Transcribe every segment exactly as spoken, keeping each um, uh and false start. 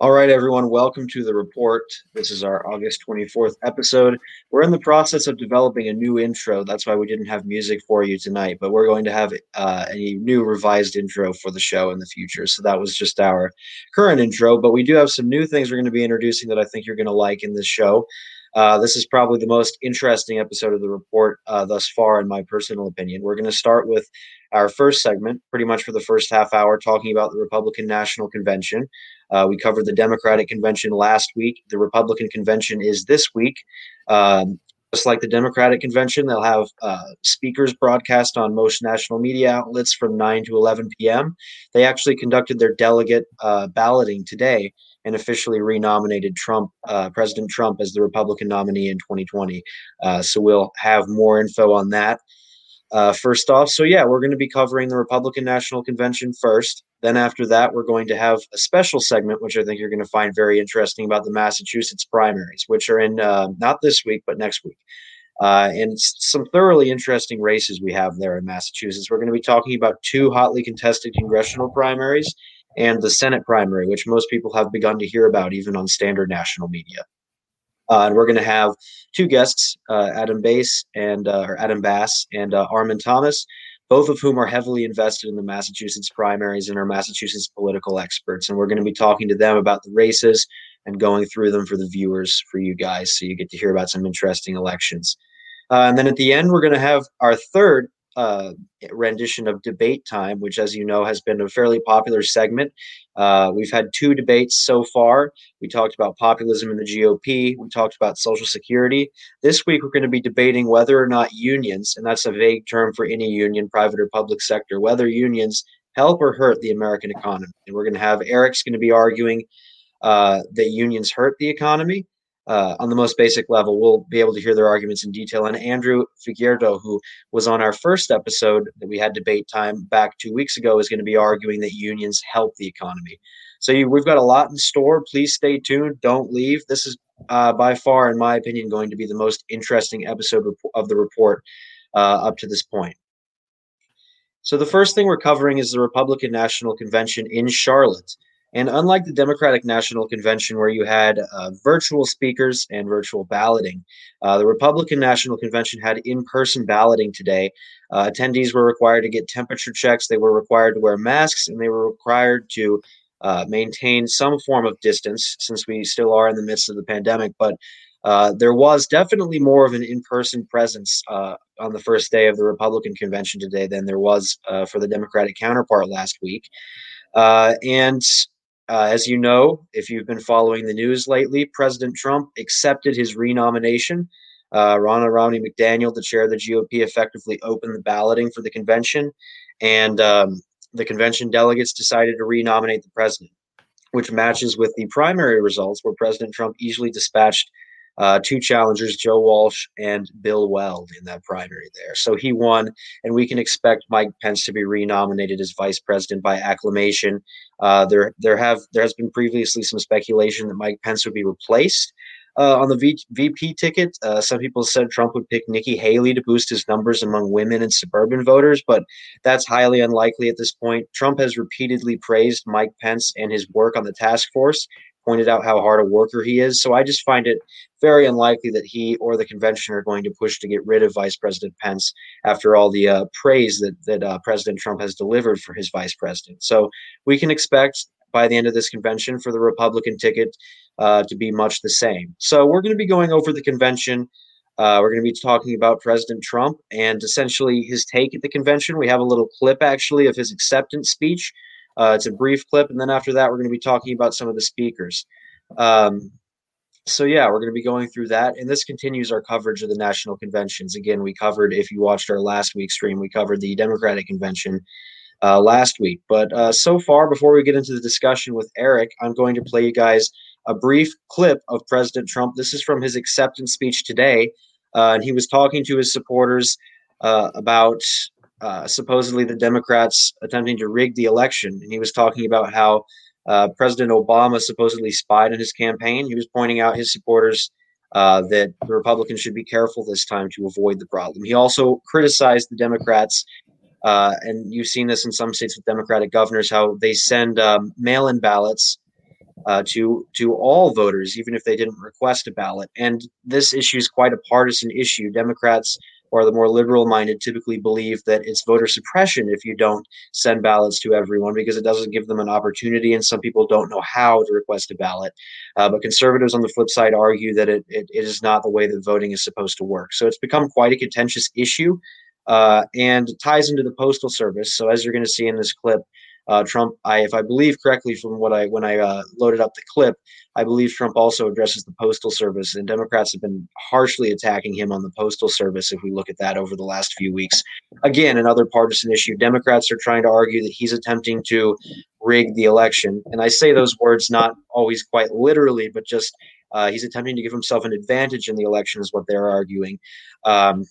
All right, everyone, welcome to The Report. This is our August twenty-fourth episode. We're in the process of developing a new intro. That's why we didn't have music for you tonight, but we're going to have uh, a new revised intro for the show in the future. So that was just our current intro, but we do have some new things we're going to be introducing that I think you're going to like in this show. Uh, this is probably the most interesting episode of The Report uh, thus far, in my personal opinion. We're going to start with our first segment, pretty much for the first half hour, talking about the Republican National Convention. Uh, we covered the Democratic Convention last week. The Republican Convention is this week. Um, just like the Democratic Convention, they'll have uh, speakers broadcast on most national media outlets from nine to eleven p.m. They actually conducted their delegate uh, balloting today and officially renominated Trump, uh, President Trump, as the Republican nominee in twenty twenty. Uh, so we'll have more info on that. Uh, first off, so yeah, we're going to be covering the Republican National Convention first. Then after that, we're going to have a special segment, which I think you're going to find very interesting, about the Massachusetts primaries, which are in uh, not this week, but next week. Uh, and it's some thoroughly interesting races we have there in Massachusetts. We're going to be talking about two hotly contested congressional primaries and the Senate primary, which most people have begun to hear about, even on standard national media. Uh, and we're going to have two guests, uh, Adam Bass and uh, or Adam Bass and uh, Armin Thomas, both of whom are heavily invested in the Massachusetts primaries and are Massachusetts political experts. And we're going to be talking to them about the races and going through them for the viewers, for you guys, so you get to hear about some interesting elections. Uh, and then at the end, we're going to have our third Uh, rendition of Debate Time, which, as you know, has been a fairly popular segment. Uh, we've had two debates so far. We talked about populism in the G O P. We talked about Social Security. This week, we're going to be debating whether or not unions, and that's a vague term for any union, private or public sector, whether unions help or hurt the American economy. And we're going to have Eric's going to be arguing uh, that unions hurt the economy. Uh, on the most basic level, we'll be able to hear their arguments in detail. And Andrew Figueredo, who was on our first episode that we had Debate Time back two weeks ago, is going to be arguing that unions help the economy. So you, we've got a lot in store. Please stay tuned. Don't leave. This is uh, by far, in my opinion, going to be the most interesting episode of The Report uh, up to this point. So the first thing we're covering is the Republican National Convention in Charlotte. And unlike the Democratic National Convention, where you had uh, virtual speakers and virtual balloting, uh, the Republican National Convention had in-person balloting today. Uh, attendees were required to get temperature checks, they were required to wear masks, and they were required to uh, maintain some form of distance, since we still are in the midst of the pandemic. But uh, there was definitely more of an in-person presence uh, on the first day of the Republican Convention today than there was uh, for the Democratic counterpart last week. Uh, and Uh, as you know, if you've been following the news lately, President Trump accepted his renomination. Uh, Ronna Romney McDaniel, the chair of the G O P, effectively opened the balloting for the convention, and um, the convention delegates decided to renominate the president, which matches with the primary results, where President Trump easily dispatched uh, two challengers, Joe Walsh and Bill Weld, in that primary there. So he won, and we can expect Mike Pence to be renominated as vice president by acclamation. Uh, there, there have there has been previously some speculation that Mike Pence would be replaced uh, on the V P ticket. Uh, some people said Trump would pick Nikki Haley to boost his numbers among women and suburban voters, but that's highly unlikely at this point. Trump has repeatedly praised Mike Pence and his work on the task force, pointed out how hard a worker he is. So I just find it very unlikely that he or the convention are going to push to get rid of Vice President Pence after all the uh, praise that, that uh, President Trump has delivered for his vice president. So we can expect by the end of this convention for the Republican ticket uh, to be much the same. So we're going to be going over the convention. Uh, we're going to be talking about President Trump and essentially his take at the convention. We have a little clip actually of his acceptance speech. Uh, it's a brief clip, and then after that, we're going to be talking about some of the speakers. Um, so, yeah, we're going to be going through that, and this continues our coverage of the national conventions. Again, we covered, if you watched our last week's stream, we covered the Democratic Convention uh, last week. But uh, so far, before we get into the discussion with Eric, I'm going to play you guys a brief clip of President Trump. This is from his acceptance speech today, uh, and he was talking to his supporters uh, about – Uh, supposedly the Democrats attempting to rig the election. And he was talking about how uh, President Obama supposedly spied on his campaign. He was pointing out his supporters uh, that the Republicans should be careful this time to avoid the problem. He also criticized the Democrats, uh, and you've seen this in some states with Democratic governors, how they send um, mail-in ballots uh, to to all voters, even if they didn't request a ballot. And this issue is quite a partisan issue. Democrats or the more liberal-minded typically believe that it's voter suppression if you don't send ballots to everyone, because it doesn't give them an opportunity, and some people don't know how to request a ballot. Uh, but conservatives on the flip side argue that it, it, it is not the way that voting is supposed to work. So it's become quite a contentious issue, uh, and ties into the Postal Service. So as you're going to see in this clip, uh, Trump, I, if I believe correctly from what I, when I uh, loaded up the clip, I believe Trump also addresses the Postal Service, and Democrats have been harshly attacking him on the Postal Service if we look at that over the last few weeks. Again, another partisan issue. Democrats are trying to argue that he's attempting to rig the election. And I say those words not always quite literally, but just uh, he's attempting to give himself an advantage in the election is what they're arguing. Um,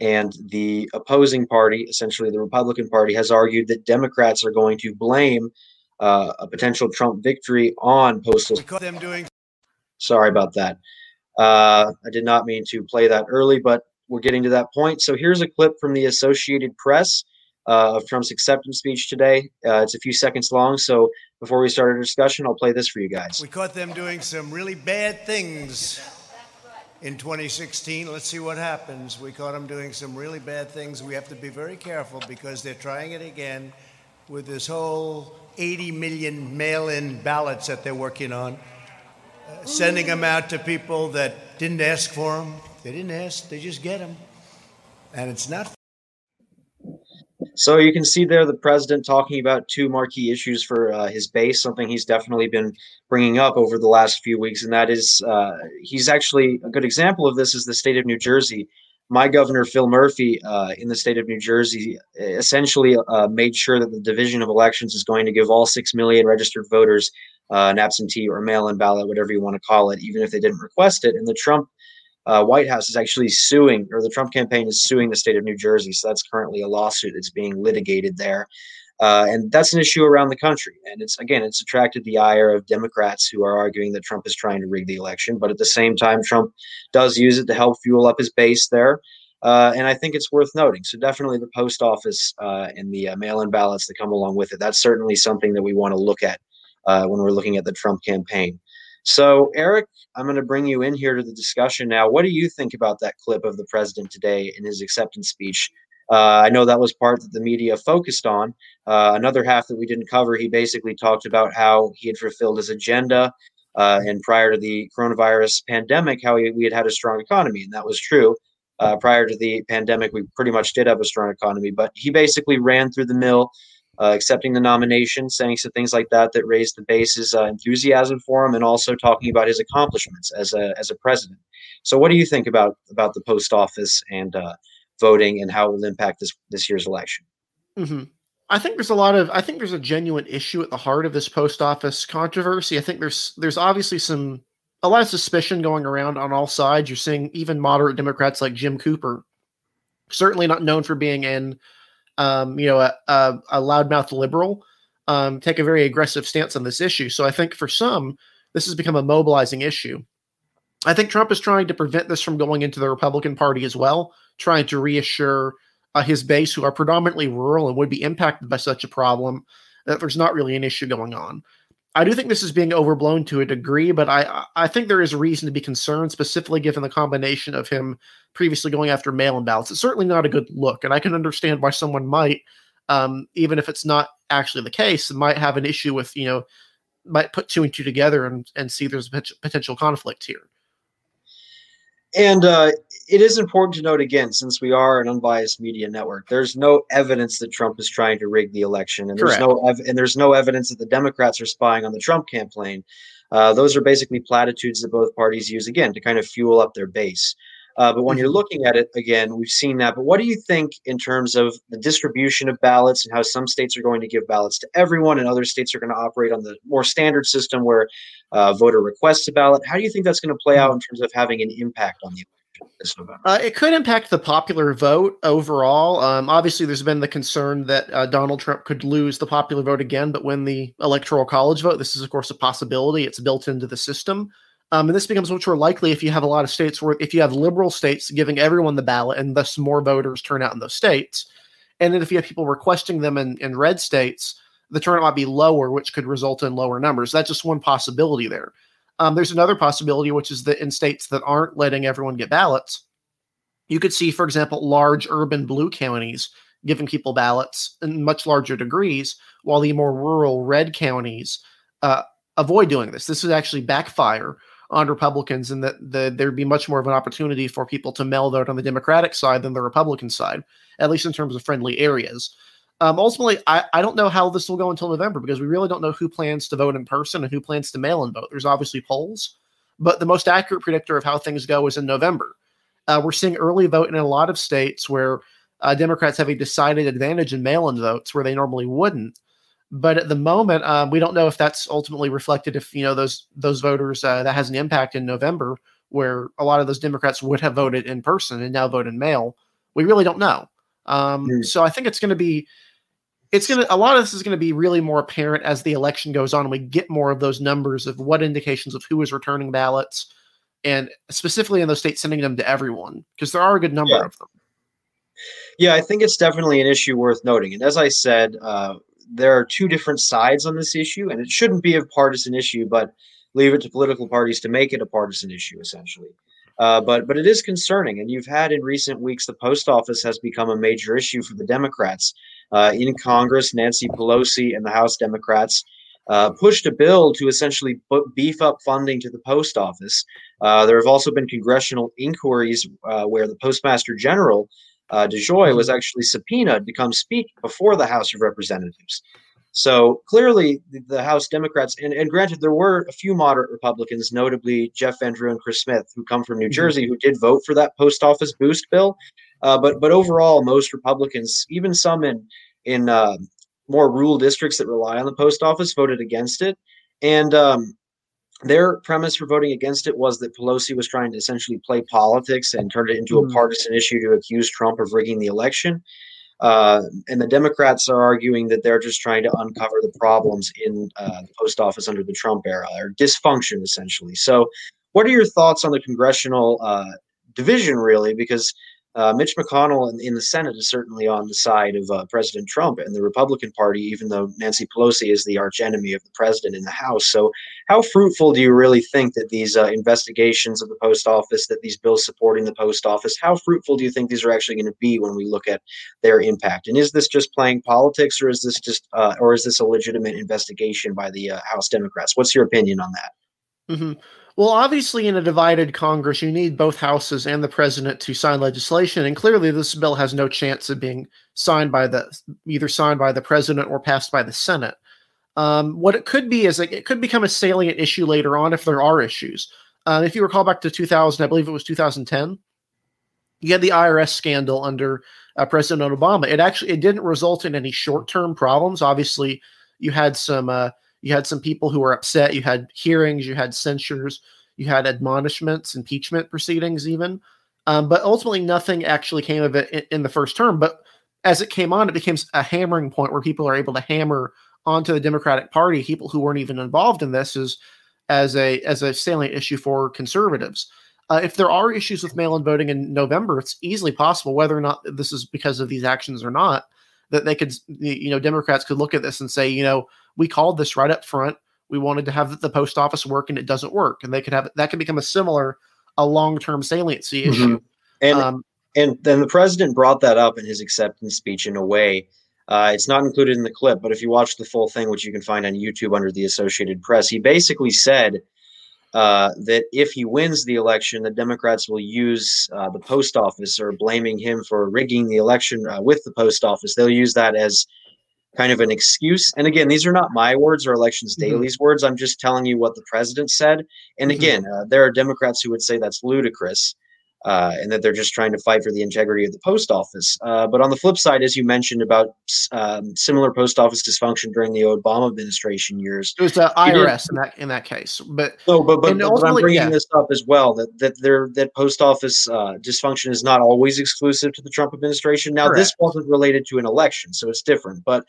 And the opposing party, essentially the Republican Party, has argued that Democrats are going to blame uh, a potential Trump victory on postal. Them doing- Sorry about that. Uh, I did not mean to play that early, but we're getting to that point. So here's a clip from the Associated Press uh, of Trump's acceptance speech today. Uh, it's a few seconds long, so before we start our discussion, I'll play this for you guys. We caught them doing some really bad things in twenty sixteen, let's see what happens. We caught them doing some really bad things. We have to be very careful because they're trying it again with this whole eighty million mail-in ballots that they're working on, uh, sending them out to people that didn't ask for them. They didn't ask, they just get them. And it's not. So you can see there the president talking about two marquee issues for uh, his base, something he's definitely been bringing up over the last few weeks. And that is, uh, he's actually, a good example of this is the state of New Jersey. My governor, Phil Murphy, uh, in the state of New Jersey, essentially uh, made sure that the division of elections is going to give all six million registered voters uh, an absentee or mail-in ballot, whatever you want to call it, even if they didn't request it. And the Trump Uh, White House is actually suing, or the Trump campaign is suing the state of New Jersey. So that's currently a lawsuit that's being litigated there. Uh, and that's an issue around the country. And it's, again, it's attracted the ire of Democrats who are arguing that Trump is trying to rig the election. But at the same time, Trump does use it to help fuel up his base there. Uh, and I think it's worth noting. So definitely the post office uh, and the uh, mail-in ballots that come along with it. That's certainly something that we want to look at uh, when we're looking at the Trump campaign. So, Eric, I'm going to bring you in here to the discussion now. What do you think about that clip of the president today in his acceptance speech? Uh, I know that was part that the media focused on. Uh, another half that we didn't cover, he basically talked about how he had fulfilled his agenda uh, and prior to the coronavirus pandemic, how he, we had had a strong economy. And that was true. Uh, prior to the pandemic, we pretty much did have a strong economy, but he basically ran through the mill. Uh, accepting the nomination, saying some things like that that raised the base's uh, enthusiasm for him, and also talking about his accomplishments as a as a president. So, what do you think about about the post office and uh, voting, and how it will impact this this year's election? Mm-hmm. I think there's a lot of I think there's a genuine issue at the heart of this post office controversy. I think there's there's obviously some a lot of suspicion going around on all sides. You're seeing even moderate Democrats like Jim Cooper, certainly not known for being in. Um, you know, a, a, a loudmouth liberal, um, take a very aggressive stance on this issue. So I think for some, this has become a mobilizing issue. I think Trump is trying to prevent this from going into the Republican Party as well, trying to reassure uh, his base, who are predominantly rural and would be impacted by such a problem, that there's not really an issue going on. I do think this is being overblown to a degree, but I, I think there is reason to be concerned, specifically given the combination of him previously going after mail-in ballots. It's certainly not a good look, and I can understand why someone might, um, even if it's not actually the case, might have an issue with, you know, might put two and two together and, and see there's a potential conflict here. And uh, it is important to note, again, since we are an unbiased media network, there's no evidence that Trump is trying to rig the election. And there's Correct. no ev- and there's no evidence that the Democrats are spying on the Trump campaign. Uh, those are basically platitudes that both parties use, again, to kind of fuel up their base. Uh, but when you're looking at it, again, we've seen that. But what do you think in terms of the distribution of ballots and how some states are going to give ballots to everyone and other states are going to operate on the more standard system where uh, voter requests a ballot? How do you think that's going to play out in terms of having an impact on the election this November? Uh, it could impact the popular vote overall. Um, obviously, there's been the concern that uh, Donald Trump could lose the popular vote again, but win the electoral college vote. This is, of course, a possibility. It's built into the system. Um, and this becomes much more likely if you have a lot of states where if you have liberal states giving everyone the ballot and thus more voters turn out in those states. And then if you have people requesting them in, in red states, the turnout might be lower, which could result in lower numbers. That's just one possibility there. Um, there's another possibility, which is that in states that aren't letting everyone get ballots, you could see, for example, large urban blue counties giving people ballots in much larger degrees, while the more rural red counties uh, avoid doing this. This would actually backfire on Republicans, and that the, there'd be much more of an opportunity for people to meld out on the Democratic side than the Republican side, at least in terms of friendly areas. Um, ultimately, I, I don't know how this will go until November, because we really don't know who plans to vote in person and who plans to mail-in vote. There's obviously polls, but the most accurate predictor of how things go is in November. Uh, we're seeing early vote in a lot of states where uh, Democrats have a decided advantage in mail-in votes where they normally wouldn't. But at the moment, um, we don't know if that's ultimately reflected, if, you know, those those voters, uh, that has an impact in November, where a lot of those Democrats would have voted in person and now vote in mail. We really don't know. Um, mm. So I think it's going to be... It's going to, a lot of this is going to be really more apparent as the election goes on and we get more of those numbers of what indications of who is returning ballots, and specifically in those states sending them to everyone, because there are a good number yeah. of them. Yeah, I think it's definitely an issue worth noting. And as I said, uh, there are two different sides on this issue, and it shouldn't be a partisan issue, but leave it to political parties to make it a partisan issue, essentially. Uh, but but it is concerning, and you've had in recent weeks the post office has become a major issue for the Democrats. Uh, in Congress, Nancy Pelosi and the House Democrats uh, pushed a bill to essentially beef up funding to the post office. Uh, there have also been congressional inquiries uh, where the Postmaster General uh, DeJoy was actually subpoenaed to come speak before the House of Representatives. So clearly the House Democrats, and, and granted there were a few moderate Republicans, notably Jeff Van Drew and Chris Smith, who come from New Jersey, who did vote for that post office boost bill. Uh, but but overall, most Republicans, even some in, in uh, more rural districts that rely on the post office, voted against it. And um, their premise for voting against it was that Pelosi was trying to essentially play politics and turn it into a partisan issue to accuse Trump of rigging the election. Uh, and the Democrats are arguing that they're just trying to uncover the problems in uh, the post office under the Trump era, or dysfunction, essentially. So what are your thoughts on the congressional uh, division, really? Because uh, Mitch McConnell in, in the Senate is certainly on the side of uh, President Trump and the Republican Party, even though Nancy Pelosi is the archenemy of the president in the House. So how fruitful do you really think that these uh, investigations of the post office, that these bills supporting the post office, how fruitful do you think these are actually going to be when we look at their impact? And is this just playing politics, or is this just uh, or is this a legitimate investigation by the uh, House Democrats? What's your opinion on that? Mm-hmm. Well, obviously, in a divided Congress, you need both houses and the president to sign legislation, and clearly this bill has no chance of being signed by the either signed by the president or passed by the Senate. Um, what it could be is like, it could become a salient issue later on if there are issues. Uh, if you recall back to two thousand, I believe it was two thousand ten, you had the I R S scandal under uh, President Obama. It actually it didn't result in any short-term problems. Obviously, you had some. Uh, You had some people who were upset. You had hearings, you had censures, you had admonishments, impeachment proceedings even. Um, but ultimately nothing actually came of it in, in the first term. But as it came on, it became a hammering point where people are able to hammer onto the Democratic Party, people who weren't even involved in this, is, as a as a salient issue for conservatives. Uh, if there are issues with mail-in voting in November, it's easily possible, whether or not this is because of these actions or not, that they could, you know, Democrats could look at this and say, you know, we called this right up front. We wanted to have the post office work, and it doesn't work. And they could have, that could become a similar, a long-term saliency mm-hmm. issue. And, um, and then the president brought that up in his acceptance speech in a way. Uh, it's not included in the clip, but if you watch the full thing, which you can find on YouTube under the Associated Press, he basically said uh, that if he wins the election, the Democrats will use uh, the post office, or blaming him for rigging the election uh, with the post office. They'll use that as kind of an excuse. And again, these are not my words or Elections mm-hmm. Daily's words. I'm just telling you what the president said. And again, mm-hmm. uh, there are Democrats who would say that's ludicrous uh, and that they're just trying to fight for the integrity of the post office. Uh, but on the flip side, as you mentioned about um, similar post office dysfunction during the Obama administration years, it was the I R S in that, in that case. But no, but, but, but I'm bringing yeah. this up as well, that that there that post office uh, dysfunction is not always exclusive to the Trump administration. Now, correct. This wasn't related to an election, so it's different. But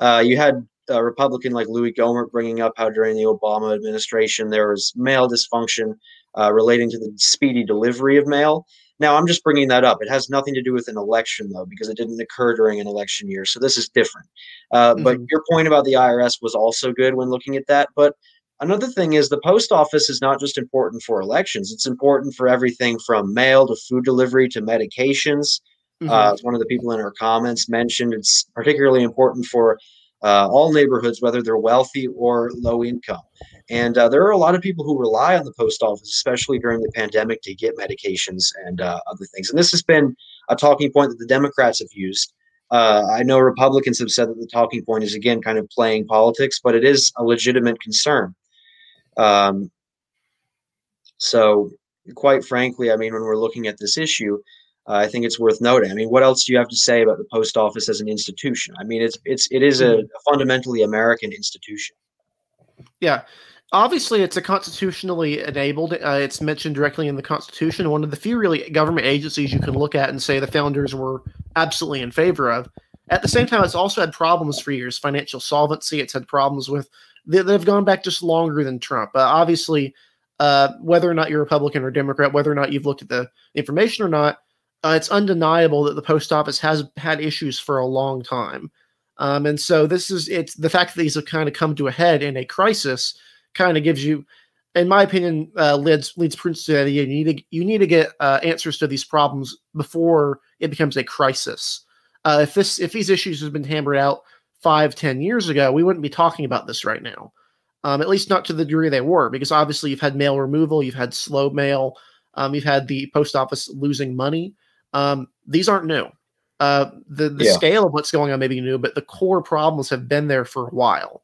uh, you had a Republican like Louis Gohmert bringing up how during the Obama administration there was mail dysfunction. Uh, relating to the speedy delivery of mail. Now, I'm just bringing that up. It has nothing to do with an election, though, because it didn't occur during an election year. So this is different. Uh, mm-hmm. But your point about the I R S was also good when looking at that. But another thing is the post office is not just important for elections. It's important for everything from mail to food delivery to medications. Mm-hmm. Uh, one of the people in our comments mentioned it's particularly important for uh, all neighborhoods, whether they're wealthy or low income. And uh, there are a lot of people who rely on the post office, especially during the pandemic, to get medications and uh, other things. And this has been a talking point that the Democrats have used. Uh, I know Republicans have said that the talking point is, again, kind of playing politics, but it is a legitimate concern. Um, so quite frankly, I mean, when we're looking at this issue, uh, I think it's worth noting. I mean, what else do you have to say about the post office as an institution? I mean, it's, it's, it is a fundamentally American institution. Yeah. Obviously, it's a constitutionally enabled. Uh, it's mentioned directly in the Constitution. One of the few really government agencies you can look at and say the founders were absolutely in favor of. At the same time, it's also had problems for years, financial solvency. It's had problems with, they, they've gone back just longer than Trump. Uh, obviously, uh, whether or not you're Republican or Democrat, whether or not you've looked at the information or not, uh, it's undeniable that the post office has had issues for a long time. Um, and so this is, it's the fact that these have kind of come to a head in a crisis kind of gives you, in my opinion, uh, leads leads Prince to that you need to you need to get uh, answers to these problems before it becomes a crisis. Uh, if this if these issues had been hammered out five, ten years ago, we wouldn't be talking about this right now, um, at least not to the degree they were, because obviously you've had mail removal, you've had slow mail, um, you've had the post office losing money. Um, these aren't new. Uh, the the yeah. scale of what's going on may be new, but the core problems have been there for a while.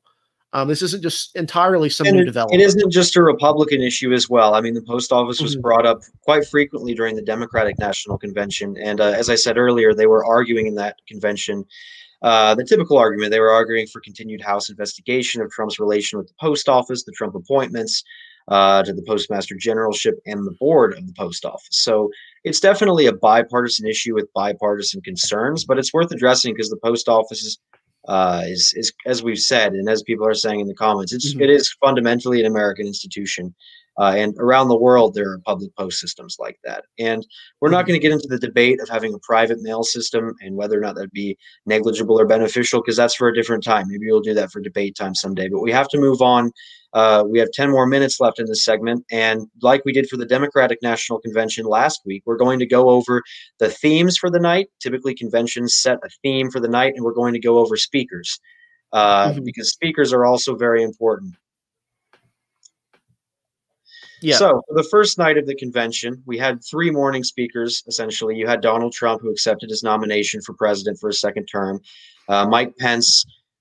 Um, this isn't just entirely some new development. It isn't just a Republican issue as well. I mean, the post office was mm-hmm. brought up quite frequently during the Democratic National Convention. And uh, as I said earlier, they were arguing in that convention, uh, the typical argument. They were arguing for continued House investigation of Trump's relation with the post office, the Trump appointments uh, to the postmaster generalship and the board of the post office. So it's definitely a bipartisan issue with bipartisan concerns, but it's worth addressing because the post office is Uh, is, is as we've said, and as people are saying in the comments, it's, mm-hmm. it is fundamentally an American institution. Uh, and around the world, there are public post systems like that. And we're not going to get into the debate of having a private mail system and whether or not that'd be negligible or beneficial, because that's for a different time. Maybe we'll do that for debate time someday. But we have to move on. Uh, we have ten more minutes left in this segment. And like we did for the Democratic National Convention last week, we're going to go over the themes for the night. Typically, conventions set a theme for the night, and we're going to go over speakers uh, mm-hmm. because speakers are also very important. Yeah. So for the first night of the convention, we had three morning speakers. Essentially, you had Donald Trump, who accepted his nomination for president for a second term, uh, Mike Pence,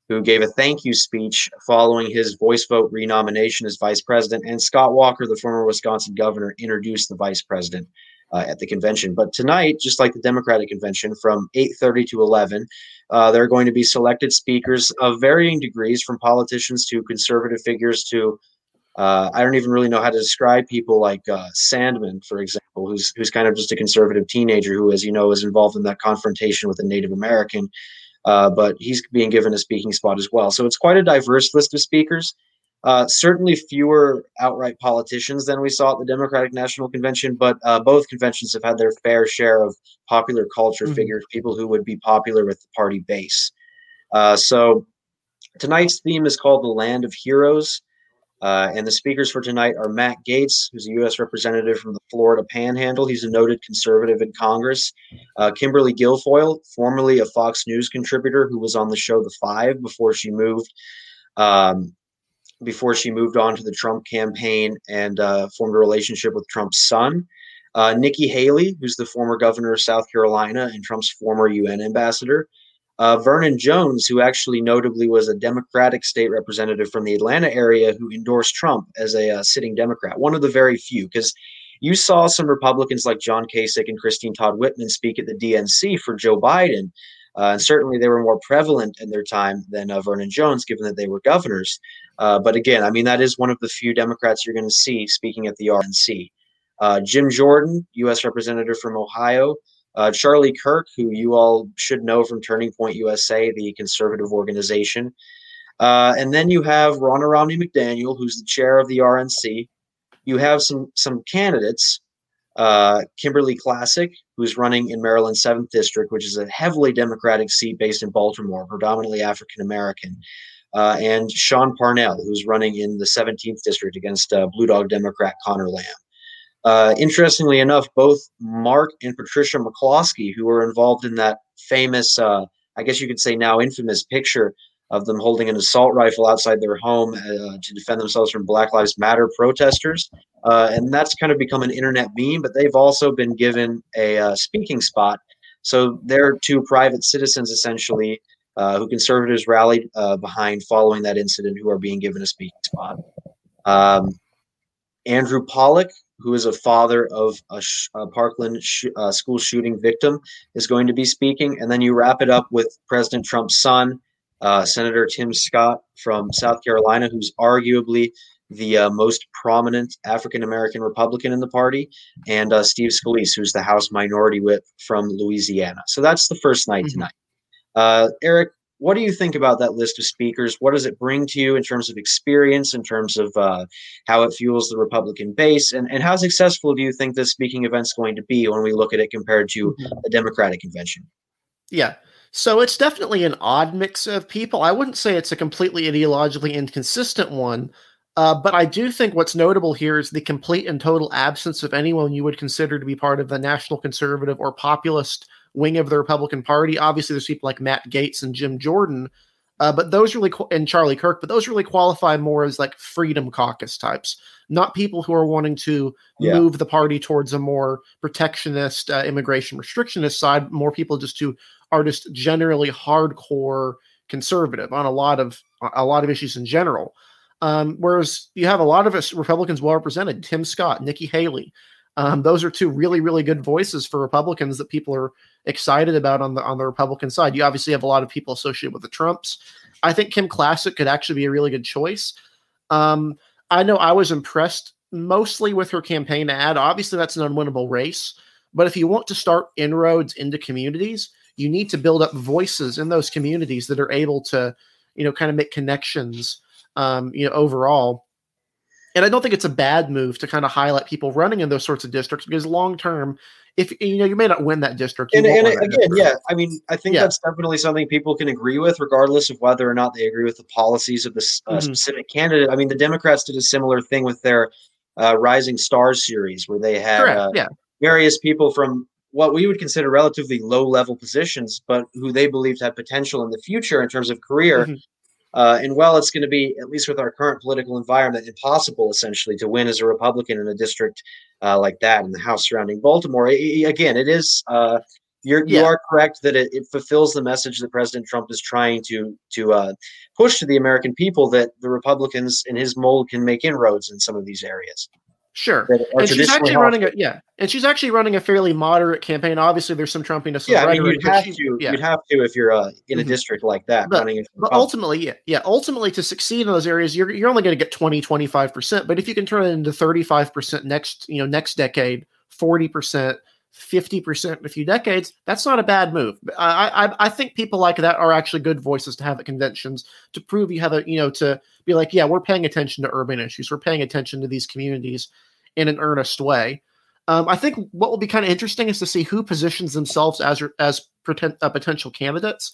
who gave a thank you speech following his voice vote renomination as vice president, and Scott Walker, the former Wisconsin governor, introduced the vice president uh, at the convention. But tonight, just like the Democratic convention, from eight thirty to eleven, uh, there are going to be selected speakers of varying degrees, from politicians to conservative figures to Uh, I don't even really know how to describe people like uh, Sandman, for example, who's who's kind of just a conservative teenager who, as you know, is involved in that confrontation with a Native American. Uh, but he's being given a speaking spot as well. So it's quite a diverse list of speakers. Uh, certainly fewer outright politicians than we saw at the Democratic National Convention, but uh, both conventions have had their fair share of popular culture mm-hmm. figures, people who would be popular with the party base. Uh, so tonight's theme is called The Land of Heroes. Uh, and the speakers for tonight are Matt Gaetz, who's a U S representative from the Florida Panhandle. He's a noted conservative in Congress. Uh, Kimberly Guilfoyle, formerly a Fox News contributor, who was on the show The Five before she moved, um, before she moved on to the Trump campaign and uh, formed a relationship with Trump's son. Uh, Nikki Haley, who's the former governor of South Carolina and Trump's former U N ambassador. Uh, Vernon Jones, who actually notably was a Democratic state representative from the Atlanta area who endorsed Trump as a uh, sitting Democrat, one of the very few, because you saw some Republicans like John Kasich and Christine Todd Whitman speak at the D N C for Joe Biden. Uh, and certainly they were more prevalent in their time than uh, Vernon Jones, given that they were governors. Uh, but again, I mean, that is one of the few Democrats you're going to see speaking at the R N C. Uh, Jim Jordan, U S representative from Ohio. Uh, Charlie Kirk, who you all should know from Turning Point U S A, the conservative organization. Uh, and then you have Ronna Romney McDaniel, who's the chair of the R N C. You have some some candidates Uh, Kimberly Klacik, who's running in Maryland's seventh district, which is a heavily Democratic seat based in Baltimore, predominantly African-American, uh, and Sean Parnell, who's running in the seventeenth district against uh, Blue Dog Democrat Connor Lamb. Uh, interestingly enough, both Mark and Patricia McCloskey, who were involved in that famous, uh, I guess you could say now infamous picture of them holding an assault rifle outside their home uh, to defend themselves from Black Lives Matter protesters. Uh, and that's kind of become an internet meme, but they've also been given a uh, speaking spot. So they're two private citizens, essentially, uh, who conservatives rallied uh, behind following that incident, who are being given a speaking spot. Um, Andrew Pollack, who is a father of a, sh a Parkland sh uh, school shooting victim, is going to be speaking. And then you wrap it up with President Trump's son, Uh, Senator Tim Scott from South Carolina, who's arguably the uh, most prominent African-American Republican in the party, and uh, Steve Scalise, who's the House Minority Whip from Louisiana. So that's the first night tonight. Mm-hmm. uh, Eric, what do you think about that list of speakers? What does it bring to you in terms of experience, in terms of uh, how it fuels the Republican base? And, and how successful do you think this speaking event's going to be when we look at it compared to mm-hmm. a Democratic convention? Yeah. So it's definitely an odd mix of people. I wouldn't say it's a completely ideologically inconsistent one, uh, but I do think what's notable here is the complete and total absence of anyone you would consider to be part of the national conservative or populist wing of the Republican Party. Obviously, there's people like Matt Gaetz and Jim Jordan, uh, but those really and Charlie Kirk, but those really qualify more as like Freedom Caucus types, not people who are wanting to yeah. move the party towards a more protectionist, uh, immigration restrictionist side. More people just to are just generally hardcore conservative on a lot of a lot of issues in general. Um, whereas you have a lot of us Republicans well represented, Tim Scott, Nikki Haley. Um, those are two really, really good voices for Republicans that people are excited about on the on the Republican side. You obviously have a lot of people associated with the Trumps. I think Kim Klacik could actually be a really good choice. Um, I know I was impressed mostly with her campaign ad. Obviously, that's an unwinnable race. But if you want to start inroads into communities, you need to build up voices in those communities that are able to, you know, kind of make connections, um, you know, overall. And I don't think it's a bad move to kind of highlight people running in those sorts of districts, because long term, if you know, you may not win that district. And, and again, district. yeah, I mean, I think yeah. that's definitely something people can agree with, regardless of whether or not they agree with the policies of the uh, mm-hmm. specific candidate. I mean, the Democrats did a similar thing with their uh, Rising Stars series, where they had uh, yeah. various people from what we would consider relatively low-level positions, but who they believed had potential in the future in terms of career. Mm-hmm. uh, and while it's going to be, at least with our current political environment, impossible, essentially, to win as a Republican in a district uh, like that in the House surrounding Baltimore, it, again, it is, uh, you're, yeah. you are correct that it, it fulfills the message that President Trump is trying to, to uh, push to the American people, that the Republicans in his mold can make inroads in some of these areas. Sure. And she's actually running a yeah. And she's actually running a fairly moderate campaign. Obviously, there's some Trumpiness. Yeah, I mean, you'd have to yeah. you'd have to if you're uh, in a mm-hmm. district like that. But, running but ultimately, yeah, yeah, ultimately to succeed in those areas, you're you're only going to get twenty, twenty-five percent. But if you can turn it into thirty-five percent next, you know, next decade, forty percent, fifty percent in a few decades, that's not a bad move. I, I I think people like that are actually good voices to have at conventions, to prove you have a, you know, to be like, yeah, we're paying attention to urban issues, we're paying attention to these communities in an earnest way. Um, I think what will be kind of interesting is to see who positions themselves as as pretend, uh, potential candidates.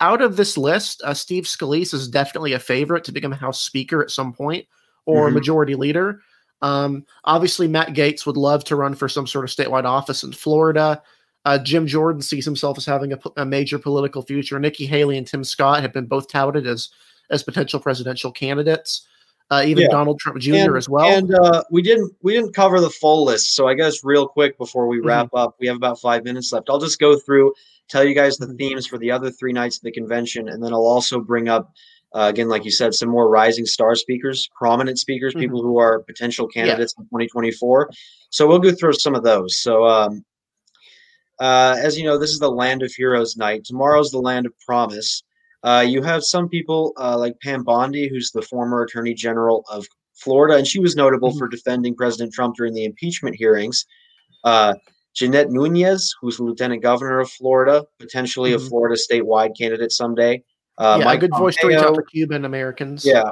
Out of this list, uh, Steve Scalise is definitely a favorite to become a House Speaker at some point, or mm-hmm. Majority Leader. Um, obviously, Matt Gaetz would love to run for some sort of statewide office in Florida. Uh, Jim Jordan sees himself as having a, a major political future. Nikki Haley and Tim Scott have been both touted as as potential presidential candidates. Uh, even yeah. Donald Trump Junior And, as well. And uh, we didn't we didn't cover the full list, so I guess real quick before we wrap mm-hmm. up, we have about five minutes left. I'll just go through, tell you guys the mm-hmm. themes for the other three nights of the convention, and then I'll also bring up, uh, again, like you said, some more Rising Star speakers, prominent speakers, mm-hmm. people who are potential candidates yeah. in twenty twenty-four. So we'll go through some of those. So um, uh, as you know, this is the Land of Heroes night. Tomorrow's the Land of Promise. Uh, you have some people uh, like Pam Bondi, who's the former Attorney General of Florida, and she was notable mm-hmm. for defending President Trump during the impeachment hearings. Uh, Jeanette Nunez, who's the Lieutenant Governor of Florida, potentially mm-hmm. a Florida statewide candidate someday. Uh, yeah, Mike a good Pompeo, voice to reach out to Cuban Americans. Yeah,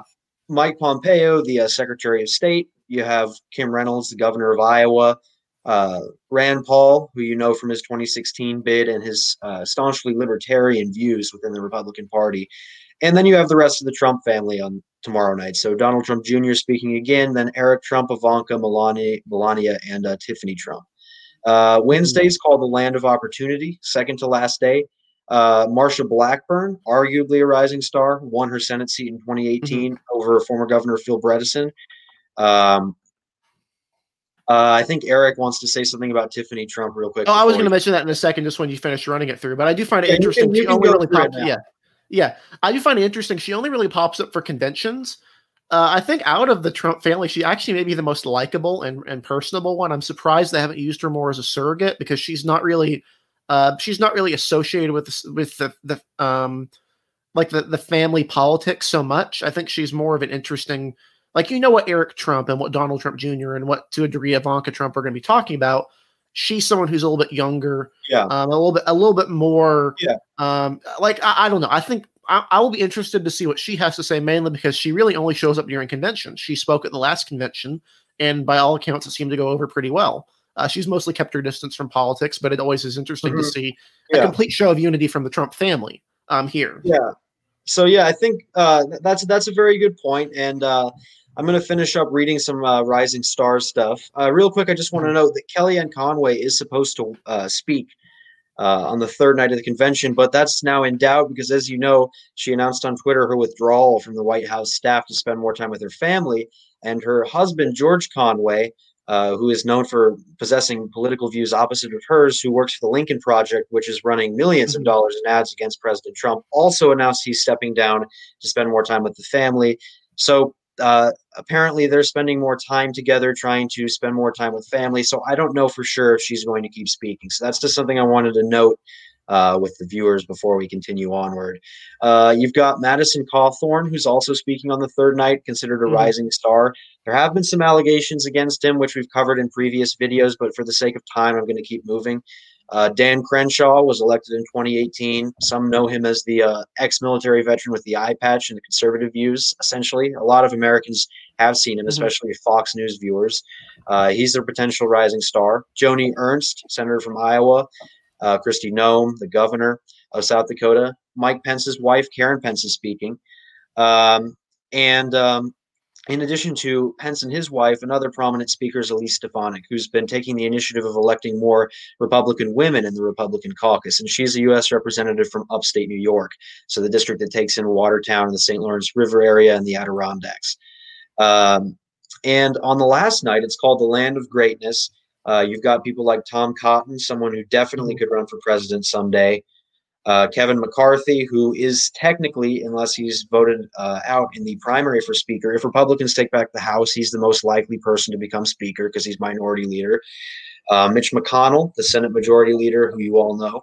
Mike Pompeo, the uh, Secretary of State. You have Kim Reynolds, the Governor of Iowa. Uh, Rand Paul, who you know from his twenty sixteen bid and his uh, staunchly libertarian views within the Republican Party. And then you have the rest of the Trump family on tomorrow night. So Donald Trump Junior speaking again, then Eric Trump, Ivanka, Melania, Melania and uh, Tiffany Trump. Uh, Wednesday's called the Land of Opportunity, second to last day. Uh, Marsha Blackburn, arguably a rising star, won her Senate seat in twenty eighteen mm-hmm. over former Governor Phil Bredesen. Um, Uh, I think Eric wants to say something about Tiffany Trump real quick. Oh, I was going to mention that in a second, just when you finish running it through. But I do find it yeah, interesting. You can, you she only really pops, yeah, yeah. I do find it interesting. She only really pops up for conventions. Uh, I think out of the Trump family, she actually may be the most likable and, and personable one. I'm surprised they haven't used her more as a surrogate because she's not really, uh, she's not really associated with the, with the the um, like the the family politics so much. I think she's more of an interesting. Like, you know what Eric Trump and what Donald Trump Junior and what, to a degree, Ivanka Trump are going to be talking about. She's someone who's a little bit younger, yeah, um, a little bit, a little bit more, yeah. Um, like I, I don't know. I think I, I will be interested to see what she has to say, mainly because she really only shows up during conventions. She spoke at the last convention, and by all accounts, it seemed to go over pretty well. Uh, she's mostly kept her distance from politics, but it always is interesting mm-hmm. to see yeah. a complete show of unity from the Trump family um, here. Yeah. So yeah, I think uh, that's that's a very good point, and. Uh, I'm going to finish up reading some uh, Rising Star stuff. Uh, real quick, I just want to note that Kellyanne Conway is supposed to uh, speak uh, on the third night of the convention, but that's now in doubt because, as you know, she announced on Twitter her withdrawal from the White House staff to spend more time with her family. And her husband, George Conway, uh, who is known for possessing political views opposite of hers, who works for the Lincoln Project, which is running millions of dollars in ads against President Trump, also announced he's stepping down to spend more time with the family. So, Uh, apparently they're spending more time together, trying to spend more time with family. So I don't know for sure if she's going to keep speaking. So that's just something I wanted to note uh, with the viewers before we continue onward. Uh, you've got Madison Cawthorn, who's also speaking on the third night, considered a mm-hmm. rising star. There have been some allegations against him, which we've covered in previous videos, but for the sake of time, I'm going to keep moving. Uh, Dan Crenshaw was elected in twenty eighteen. Some know him as the uh, ex-military veteran with the eye patch and the conservative views, essentially. A lot of Americans have seen him, especially mm-hmm. Fox News viewers. Uh, he's their potential rising star. Joni Ernst, senator from Iowa. Uh, Kristi Noem, the governor of South Dakota. Mike Pence's wife, Karen Pence, is speaking. Um, and... Um, In addition to Pence and his wife, another prominent speaker is Elise Stefanik, who's been taking the initiative of electing more Republican women in the Republican caucus. And she's a U S representative from upstate New York, so the district that takes in Watertown and the Saint Lawrence River area and the Adirondacks. Um, and on the last night, it's called the Land of Greatness. Uh, you've got people like Tom Cotton, someone who definitely could run for president someday. Uh, Kevin McCarthy, who is technically, unless he's voted uh, out in the primary for Speaker, if Republicans take back the House, he's the most likely person to become Speaker because he's Minority Leader. Uh, Mitch McConnell, the Senate Majority Leader, who you all know.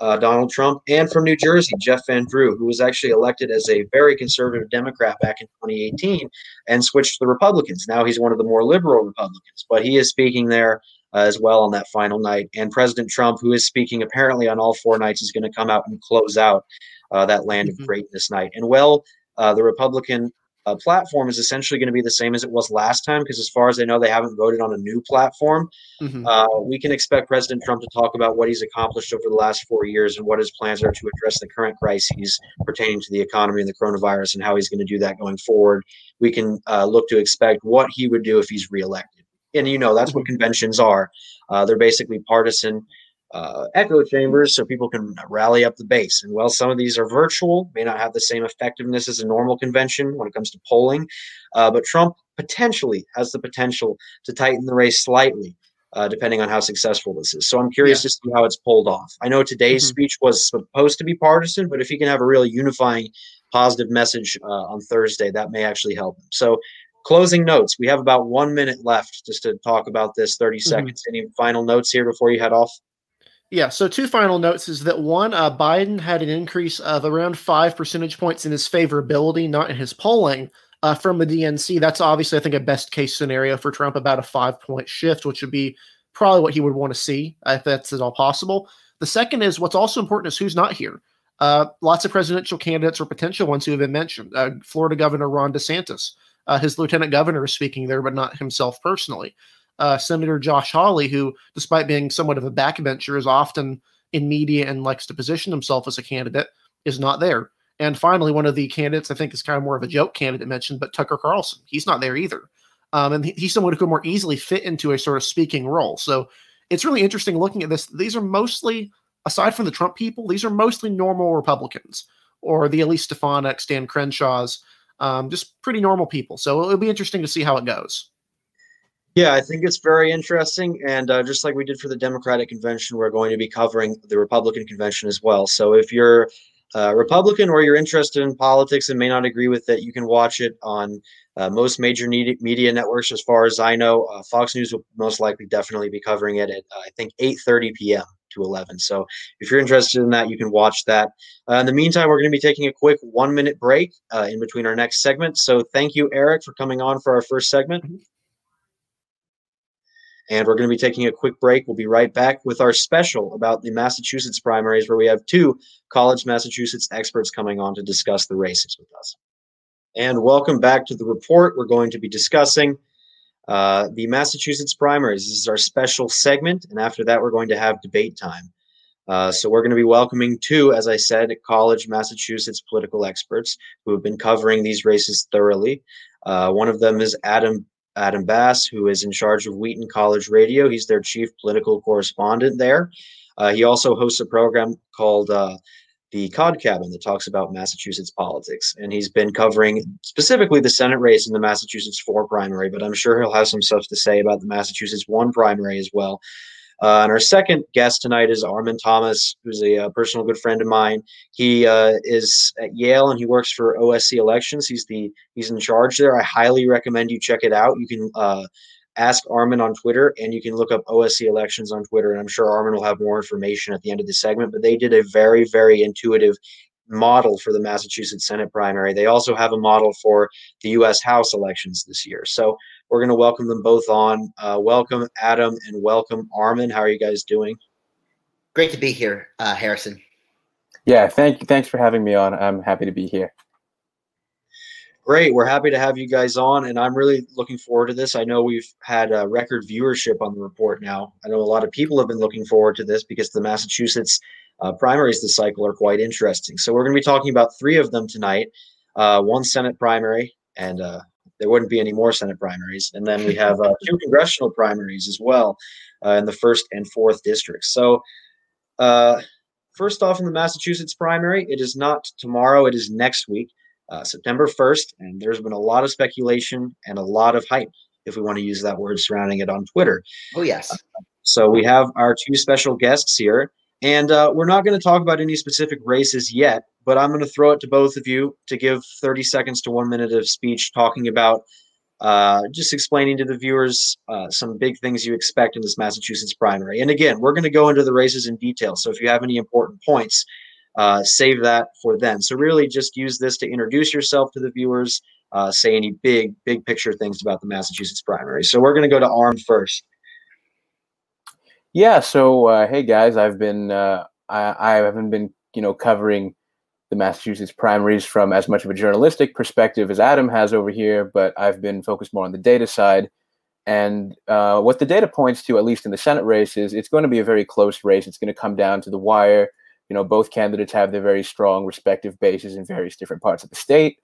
Uh, Donald Trump, and from New Jersey, Jeff Van Drew, who was actually elected as a very conservative Democrat back in twenty eighteen and switched to the Republicans. Now he's one of the more liberal Republicans, but he is speaking there uh, as well on that final night. And President Trump, who is speaking apparently on all four nights, is going to come out and close out uh, that Land mm-hmm. of Greatness night. And well, uh, the Republican uh, platform is essentially going to be the same as it was last time, because as far as I know, they haven't voted on a new platform. Mm-hmm. Uh, we can expect President Trump to talk about what he's accomplished over the last four years and what his plans are to address the current crises pertaining to the economy and the coronavirus and how he's going to do that going forward. We can uh, look to expect what he would do if he's reelected. And, you know, that's what conventions are. Uh, they're basically partisan uh, echo chambers so people can rally up the base. And while some of these are virtual, may not have the same effectiveness as a normal convention when it comes to polling, uh, but Trump potentially has the potential to tighten the race slightly. Uh, depending on how successful this is. So I'm curious yeah. to see how it's pulled off. I know today's mm-hmm. speech was supposed to be partisan, but if he can have a really unifying, positive message uh, on Thursday, that may actually help him. So closing notes, we have about one minute left just to talk about this, thirty mm-hmm. seconds. Any final notes here before you head off? Yeah, so two final notes is that one, uh, Biden had an increase of around five percentage points in his favorability, not in his polling. Uh, from the D N C, that's obviously, I think, a best-case scenario for Trump, about a five-point shift, which would be probably what he would want to see, if that's at all possible. The second is what's also important is who's not here. Uh, lots of presidential candidates or potential ones who have been mentioned. Uh, Florida Governor Ron DeSantis, uh, his lieutenant governor is speaking there, but not himself personally. uh, Senator Josh Hawley, who, despite being somewhat of a backbencher, is often in media and likes to position himself as a candidate, is not there. And finally, one of the candidates I think is kind of more of a joke candidate mentioned, but Tucker Carlson, he's not there either. Um, and he's someone who could more easily fit into a sort of speaking role. So it's really interesting looking at this. These are mostly, aside from the Trump people, these are mostly normal Republicans, or the Elise Stefanik, Stan Crenshaw's, um, just pretty normal people. So it'll be interesting to see how it goes. Yeah, I think it's very interesting. And uh, just like we did for the Democratic Convention, we're going to be covering the Republican Convention as well. So if you're a Republican or you're interested in politics and may not agree with it, you can watch it on uh, most major media networks. As far as I know, uh, Fox News will most likely definitely be covering it at, uh, I think, eight thirty p.m. to eleven. So if you're interested in that, you can watch that. Uh, in the meantime, we're going to be taking a quick one minute break uh, in between our next segment. So thank you, Eric, for coming on for our first segment. Mm-hmm. And we're going to be taking a quick break. We'll be right back with our special about the Massachusetts primaries, where we have two College Massachusetts experts coming on to discuss the races with us. And welcome back to The Report. We're going to be discussing Uh, the Massachusetts primaries. This is our special segment, and after that, we're going to have debate time. Uh, so we're going to be welcoming two, as I said, College Massachusetts political experts who have been covering these races thoroughly. Uh, one of them is Adam Adam Bass, who is in charge of Wheaton College Radio. He's their chief political correspondent there. Uh, he also hosts a program called uh, the Cod Cabin that talks about Massachusetts politics. And he's been covering specifically the Senate race in the Massachusetts four primary, but I'm sure he'll have some stuff to say about the Massachusetts one primary as well. Uh, and our second guest tonight is Armin Thomas, who's a uh, personal good friend of mine. He uh, is at Yale and he works for O S C Elections. He's the he's in charge there. I highly recommend you check it out. You can uh, ask Armin on Twitter, and you can look up O S C Elections on Twitter, and I'm sure Armin will have more information at the end of the segment. But they did a very, very intuitive model for the Massachusetts Senate primary. They also have a model for the U S House elections this year. So we're going to welcome them both on. Uh, welcome, Adam, and welcome, Armin. How are you guys doing? Great to be here, uh, Harrison. Yeah, thank you. Thanks for having me on. I'm happy to be here. Great. We're happy to have you guys on, and I'm really looking forward to this. I know we've had a uh, record viewership on The Report now. I know a lot of people have been looking forward to this because the Massachusetts uh, primaries this cycle are quite interesting. So we're going to be talking about three of them tonight, uh, one Senate primary, and uh, there wouldn't be any more Senate primaries. And then we have uh, two congressional primaries as well uh, in the first and fourth districts. So uh, first off, in the Massachusetts primary, it is not tomorrow. It is next week. Uh, September first, and there's been a lot of speculation and a lot of hype, if we want to use that word, surrounding it on Twitter. Oh, yes. Uh, so we have our two special guests here, and uh, we're not going to talk about any specific races yet, but I'm going to throw it to both of you to give thirty seconds to one minute of speech talking about uh, just explaining to the viewers uh, some big things you expect in this Massachusetts primary. And again, we're going to go into the races in detail, so if you have any important points, Uh, save that for then. So really just use this to introduce yourself to the viewers, uh, say any big, big picture things about the Massachusetts primary. So we're going to go to Arm first. Yeah. So, uh, hey guys, I've been, uh, I, I haven't been, you know, covering the Massachusetts primaries from as much of a journalistic perspective as Adam has over here, but I've been focused more on the data side. And uh, what the data points to, at least in the Senate race, is it's going to be a very close race. It's going to come down to the wire. You know, both candidates have their very strong respective bases in various different parts of the state.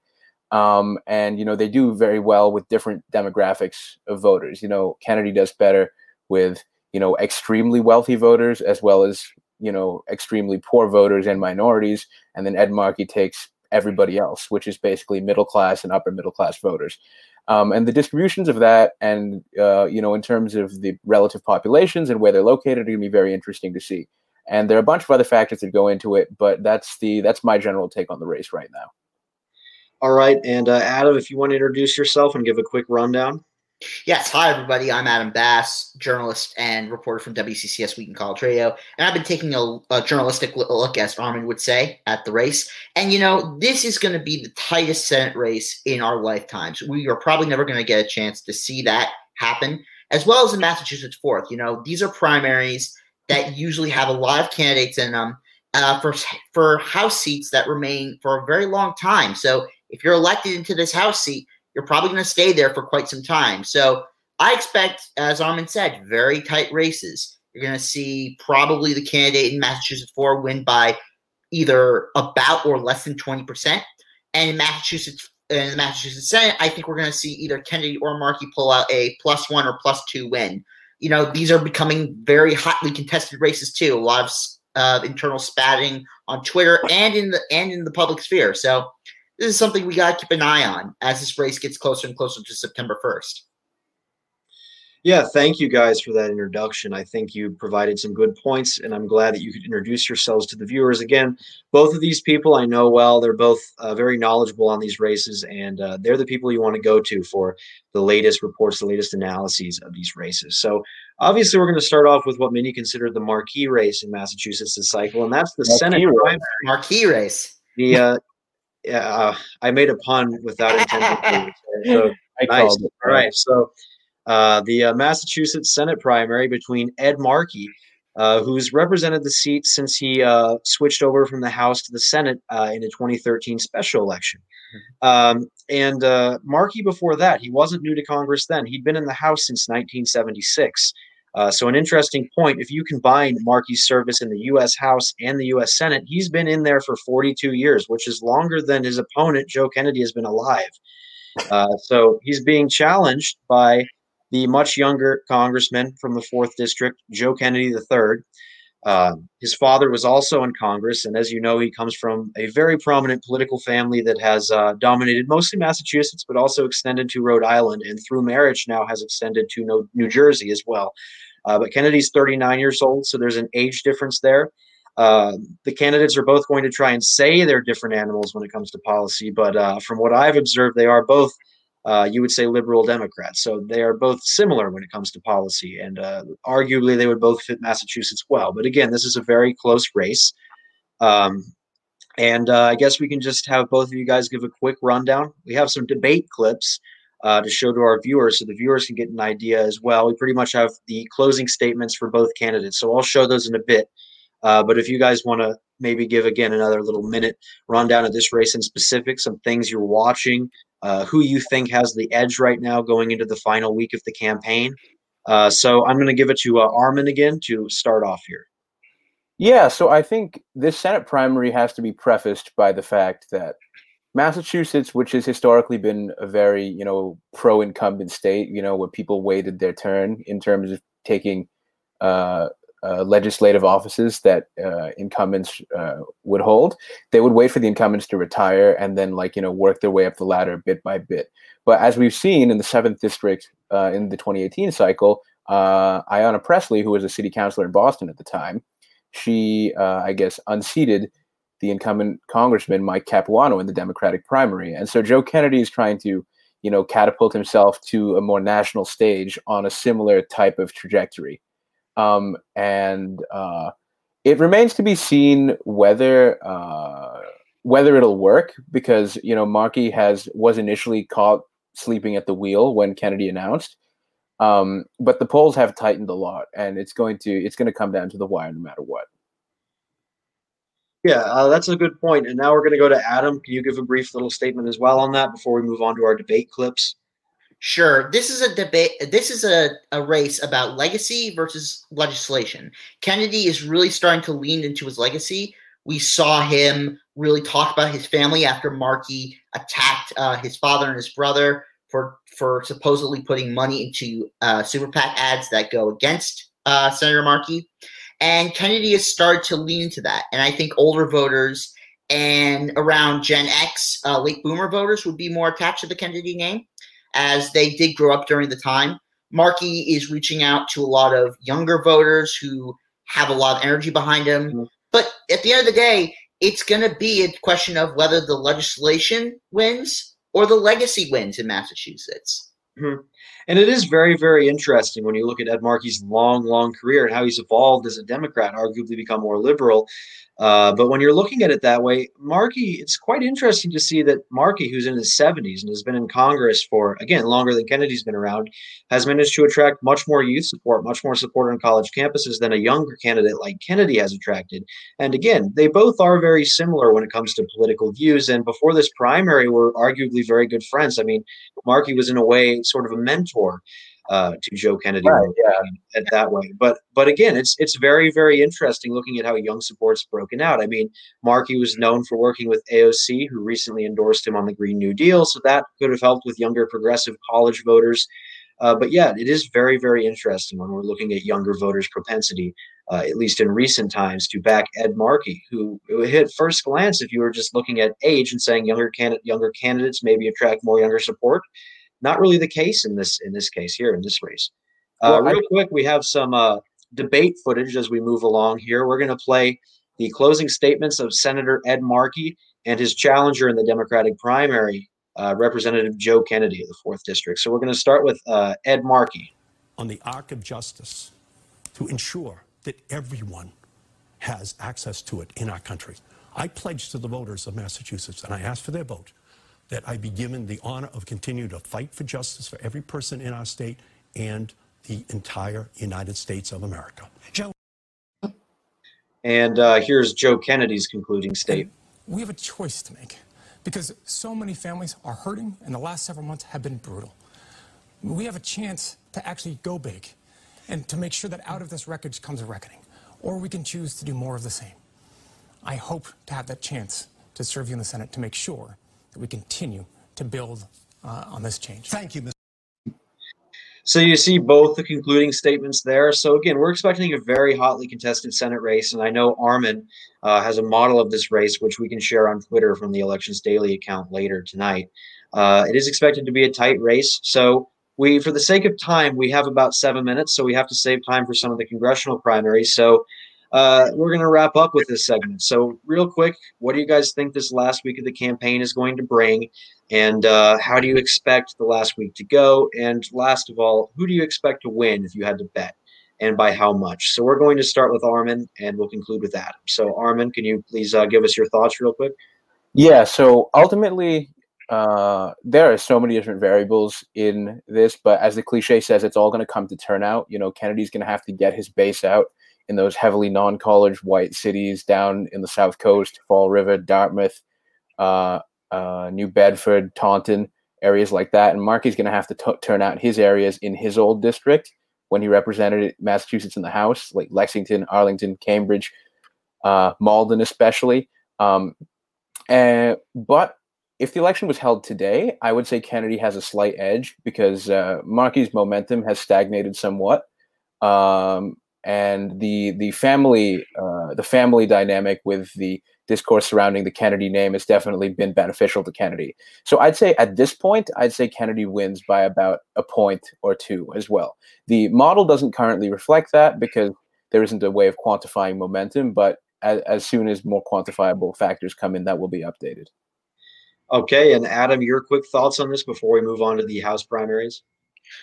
Um, and, you know, they do very well with different demographics of voters. You know, Kennedy does better with, you know, extremely wealthy voters as well as, you know, extremely poor voters and minorities. And then Ed Markey takes everybody else, which is basically middle class and upper middle class voters. Um, and the distributions of that and, uh, you know, in terms of the relative populations and where they're located are going to be very interesting to see. And there are a bunch of other factors that go into it, but that's the that's my general take on the race right now. All right. And uh, Adam, if you want to introduce yourself and give a quick rundown. Yes. Hi, everybody. I'm Adam Bass, journalist and reporter from W C C S Wheaton College Radio. And I've been taking a, a journalistic look, as Armin would say, at the race. And, you know, this is going to be the tightest Senate race in our lifetimes. We are probably never going to get a chance to see that happen, as well as the Massachusetts fourth. You know, these are primaries that usually have a lot of candidates in them uh, for, for House seats that remain for a very long time. So if you're elected into this House seat, you're probably going to stay there for quite some time. So I expect, as Armin said, very tight races. You're going to see probably the candidate in Massachusetts four win by either about or less than twenty percent. And in Massachusetts, in the Massachusetts Senate, I think we're going to see either Kennedy or Markey pull out a plus one or plus two win. You know, these are becoming very hotly contested races too. A lot of uh, internal spatting on Twitter and in the and in the public sphere. So this is something we got to keep an eye on as this race gets closer and closer to September first. Yeah, thank you guys for that introduction. I think you provided some good points, and I'm glad that you could introduce yourselves to the viewers again. Both of these people I know well. They're both uh, very knowledgeable on these races, and uh, they're the people you want to go to for the latest reports, the latest analyses of these races. So obviously we're going to start off with what many consider the marquee race in Massachusetts this cycle, and that's the marquee Senate primary. Marquee race. The, uh, uh, I made a pun without intending to. So, I nice. Called it. All right, so... Uh, the uh, Massachusetts Senate primary between Ed Markey, uh, who's represented the seat since he uh, switched over from the House to the Senate uh, in a twenty thirteen special election. Um, and uh, Markey before that, he wasn't new to Congress then. He'd been in the House since nineteen seventy-six. Uh, so an interesting point, if you combine Markey's service in the U S House and the U S Senate, he's been in there for forty-two years, which is longer than his opponent, Joe Kennedy, has been alive. Uh, so he's being challenged by the much younger congressman from the fourth district, Joe Kennedy the third. Uh, his father was also in Congress, and as you know, he comes from a very prominent political family that has uh, dominated mostly Massachusetts, but also extended to Rhode Island, and through marriage now has extended to New Jersey as well. Uh, but Kennedy's thirty-nine years old, so there's an age difference there. Uh, the candidates are both going to try and say they're different animals when it comes to policy, but uh, from what I've observed, they are both Uh, you would say liberal Democrats. So they are both similar when it comes to policy, and uh, arguably they would both fit Massachusetts well. But again, this is a very close race. Um, and uh, I guess we can just have both of you guys give a quick rundown. We have some debate clips uh, to show to our viewers so the viewers can get an idea as well. We pretty much have the closing statements for both candidates, so I'll show those in a bit. Uh, but if you guys want to maybe give, again, another little minute rundown of this race in specific, some things you're watching, uh, who you think has the edge right now going into the final week of the campaign. Uh, so I'm going to give it to uh, Armin again to start off here. Yeah, so I think this Senate primary has to be prefaced by the fact that Massachusetts, which has historically been a very, you know, pro-incumbent state, you know, where people waited their turn in terms of taking uh, – Uh, legislative offices that uh, incumbents uh, would hold. They would wait for the incumbents to retire and then, like, you know, work their way up the ladder bit by bit. But as we've seen in the seventh district uh, in the twenty eighteen cycle, uh, Ayanna Pressley, who was a city councilor in Boston at the time, she, uh, I guess, unseated the incumbent congressman, Mike Capuano, in the Democratic primary. And so Joe Kennedy is trying to, you know, catapult himself to a more national stage on a similar type of trajectory. Um, and uh, it remains to be seen whether uh, whether it'll work, because, you know, Markey has was initially caught sleeping at the wheel when Kennedy announced, um, but the polls have tightened a lot, and it's going to it's going to come down to the wire no matter what. Yeah, uh, that's a good point. And now we're going to go to Adam. Can you give a brief little statement as well on that before we move on to our debate clips? Sure. This is a debate. This is a, a race about legacy versus legislation. Kennedy is really starting to lean into his legacy. We saw him really talk about his family after Markey attacked uh, his father and his brother for, for supposedly putting money into uh, super PAC ads that go against uh, Senator Markey. And Kennedy has started to lean into that. And I think older voters and around Gen X, uh, late boomer voters, would be more attached to the Kennedy name, as they did grow up during the time. Markey is reaching out to a lot of younger voters who have a lot of energy behind him. Mm-hmm. But at the end of the day, it's going to be a question of whether the legislation wins or the legacy wins in Massachusetts. Mm-hmm. And it is very, very interesting when you look at Ed Markey's long, long career and how he's evolved as a Democrat, arguably become more liberal. Uh, but when you're looking at it that way, Markey, it's quite interesting to see that Markey, who's in his seventies and has been in Congress for, again, longer than Kennedy's been around, has managed to attract much more youth support, much more support on college campuses than a younger candidate like Kennedy has attracted. And again, they both are very similar when it comes to political views. And before this primary, were arguably very good friends. I mean, Markey was in a way sort of a mentor uh, to Joe Kennedy right, yeah. at that way. But but again, it's it's very, very interesting looking at how Young support's broken out. I mean, Markey was known for working with A O C, who recently endorsed him on the Green New Deal. So that could have helped with younger progressive college voters. Uh, but yeah, it is very, very interesting when we're looking at younger voters' propensity, uh, at least in recent times, to back Ed Markey, who, who at first glance, if you were just looking at age and saying younger candidate, younger candidates maybe attract more younger support, not really the case in this in this case here in this race. Uh, well, real I- quick, we have some uh, debate footage as we move along here. We're going to play the closing statements of Senator Ed Markey and his challenger in the Democratic primary, Uh, Representative Joe Kennedy of the fourth District. So we're going to start with uh, Ed Markey. On the arc of justice, to ensure that everyone has access to it in our country, I pledge to the voters of Massachusetts, and I ask for their vote, that I be given the honor of continuing to fight for justice for every person in our state and the entire United States of America. Joe. And uh, here's Joe Kennedy's concluding statement. We have a choice to make, because so many families are hurting, and the last several months have been brutal. We have a chance to actually go big and to make sure that out of this wreckage comes a reckoning, or we can choose to do more of the same. I hope to have that chance to serve you in the Senate to make sure that we continue to build uh, on this change. Thank you, Mister So you see both the concluding statements there. So again, we're expecting a very hotly contested Senate race, and I know Armin Uh, has a model of this race, which we can share on Twitter from the Elections Daily account later tonight. Uh, it is expected to be a tight race. So we, for the sake of time, we have about seven minutes, so we have to save time for some of the congressional primaries. So uh, we're going to wrap up with this segment. So real quick, what do you guys think this last week of the campaign is going to bring? And uh, how do you expect the last week to go? And last of all, who do you expect to win if you had to bet? And by how much? So we're going to start with Armin, and we'll conclude with Adam. So Armin, can you please uh, give us your thoughts real quick? Yeah, so ultimately, uh, there are so many different variables in this, but as the cliche says, it's all going to come to turnout. You know, Kennedy's going to have to get his base out in those heavily non-college white cities down in the South Coast, Fall River, Dartmouth, uh, uh, New Bedford, Taunton, areas like that. And Markey's going to have to t- turn out his areas in his old district when he represented Massachusetts in the House, like Lexington, Arlington, Cambridge, uh, Malden especially. Um, and, but if the election was held today, I would say Kennedy has a slight edge because uh, Markey's momentum has stagnated somewhat. Um, and the the family uh, the family dynamic with the discourse surrounding the Kennedy name has definitely been beneficial to Kennedy. So I'd say at this point, I'd say Kennedy wins by about a point or two as well. The model doesn't currently reflect that because there isn't a way of quantifying momentum, but as, as soon as more quantifiable factors come in, that will be updated. Okay, and Adam, your quick thoughts on this before we move on to the House primaries?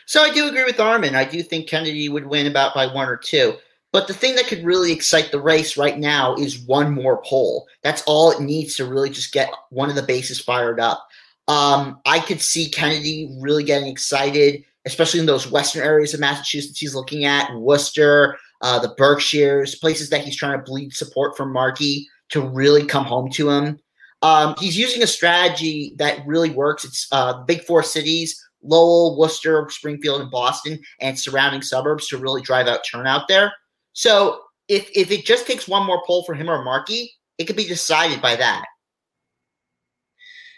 So I do agree with Armin. I do think Kennedy would win about by one or two. But the thing that could really excite the race right now is one more poll. That's all it needs to really just get one of the bases fired up. Um, I could see Kennedy really getting excited, especially in those western areas of Massachusetts he's looking at, Worcester, uh, the Berkshires, places that he's trying to bleed support from Markey to really come home to him. Um, he's using a strategy that really works. It's uh, big four cities, Lowell, Worcester, Springfield, and Boston, and surrounding suburbs to really drive out turnout there. So if if it just takes one more poll for him or Markey, it could be decided by that.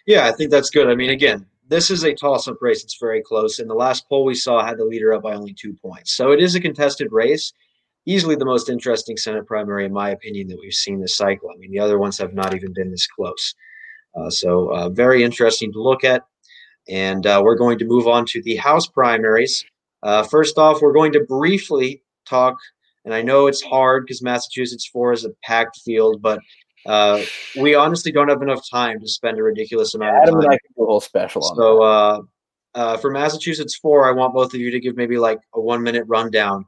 Yeah, I think that's good. I mean, again, this is a toss-up race. It's very close. And the last poll we saw had the leader up by only two points. So it is a contested race. Easily the most interesting Senate primary, in my opinion, that we've seen this cycle. I mean, the other ones have not even been this close. Uh, so uh, very interesting to look at. And uh, we're going to move on to the House primaries. Uh, first off, we're going to briefly talk. And I know it's hard because Massachusetts four is a packed field, but uh, we honestly don't have enough time to spend a ridiculous amount Adam of time. Adam and I can do a little special on so, that. So uh, uh, for Massachusetts four, I want both of you to give maybe like a one-minute rundown.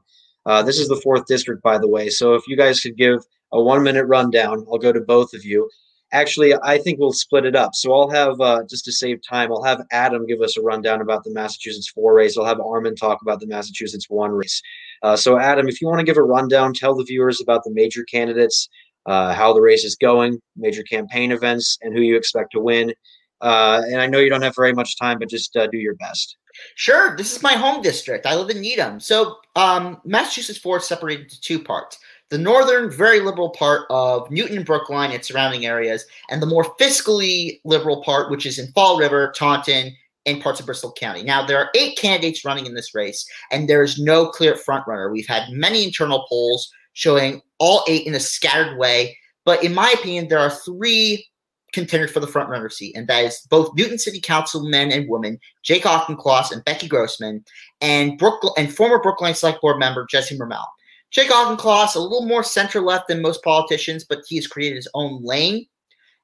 Uh, this is the fourth district, by the way. So if you guys could give a one-minute rundown, I'll go to both of you. Actually, I think we'll split it up. So I'll have, uh, just to save time, I'll have Adam give us a rundown about the Massachusetts four race. I'll have Armin talk about the Massachusetts one race. Uh, so, Adam, if you want to give a rundown, tell the viewers about the major candidates, uh, how the race is going, major campaign events, and who you expect to win. Uh, and I know you don't have very much time, but just uh, do your best. Sure, this is my home district. I live in Needham. So um, Massachusetts four separated into two parts. The northern, very liberal part of Newton, Brookline, and surrounding areas, and the more fiscally liberal part, which is in Fall River, Taunton, and parts of Bristol County. Now, there are eight candidates running in this race, and there is no clear frontrunner. We've had many internal polls showing all eight in a scattered way, but in my opinion, there are three contenders for the frontrunner seat, and that is both Newton City Council men and women, Jake Auchincloss and Becky Grossman, and, Brookline, and former Brookline Select Board member Jesse Mermell. Jake Auchincloss, a little more center-left than most politicians, but he has created his own lane,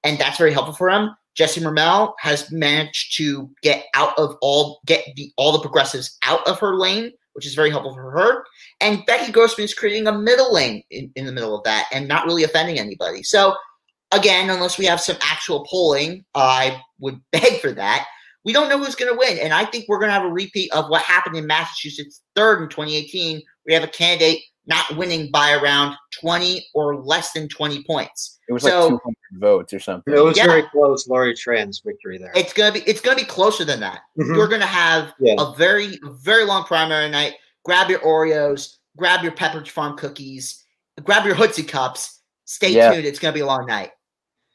and that's very helpful for him. Jesse Mermell has managed to get out of all get the, all the progressives out of her lane, which is very helpful for her. And Becky Grossman is creating a middle lane in, in the middle of that and not really offending anybody. So, again, unless we have some actual polling, I would beg for that. We don't know who's going to win, and I think we're going to have a repeat of what happened in Massachusetts third in twenty eighteen. We have a candidate not winning by around twenty or less than twenty points. It was so, like two hundred votes or something. It was yeah. very close, Lori Tran's victory there. It's gonna be it's gonna be closer than that. Mm-hmm. You're gonna have yeah. a very very long primary night. Grab your Oreos, grab your Pepperidge Farm cookies, grab your Hootsie cups. Stay yeah. tuned. It's gonna be a long night.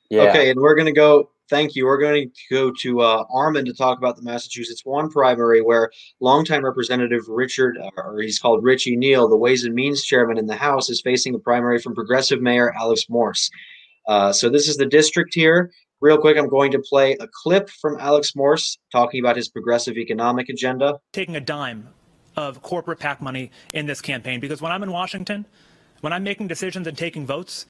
Yeah. Okay, and we're gonna go. Thank you. We're going to go to uh, Armin to talk about the Massachusetts one primary where longtime Representative Richard, or he's called Richie Neal, the Ways and Means chairman in the House, is facing a primary from progressive mayor Alex Morse. Uh, so this is the district here. Real quick, I'm going to play a clip from Alex Morse talking about his progressive economic agenda. Taking a dime of corporate PAC money in this campaign, because when I'm in Washington, when I'm making decisions and taking votes,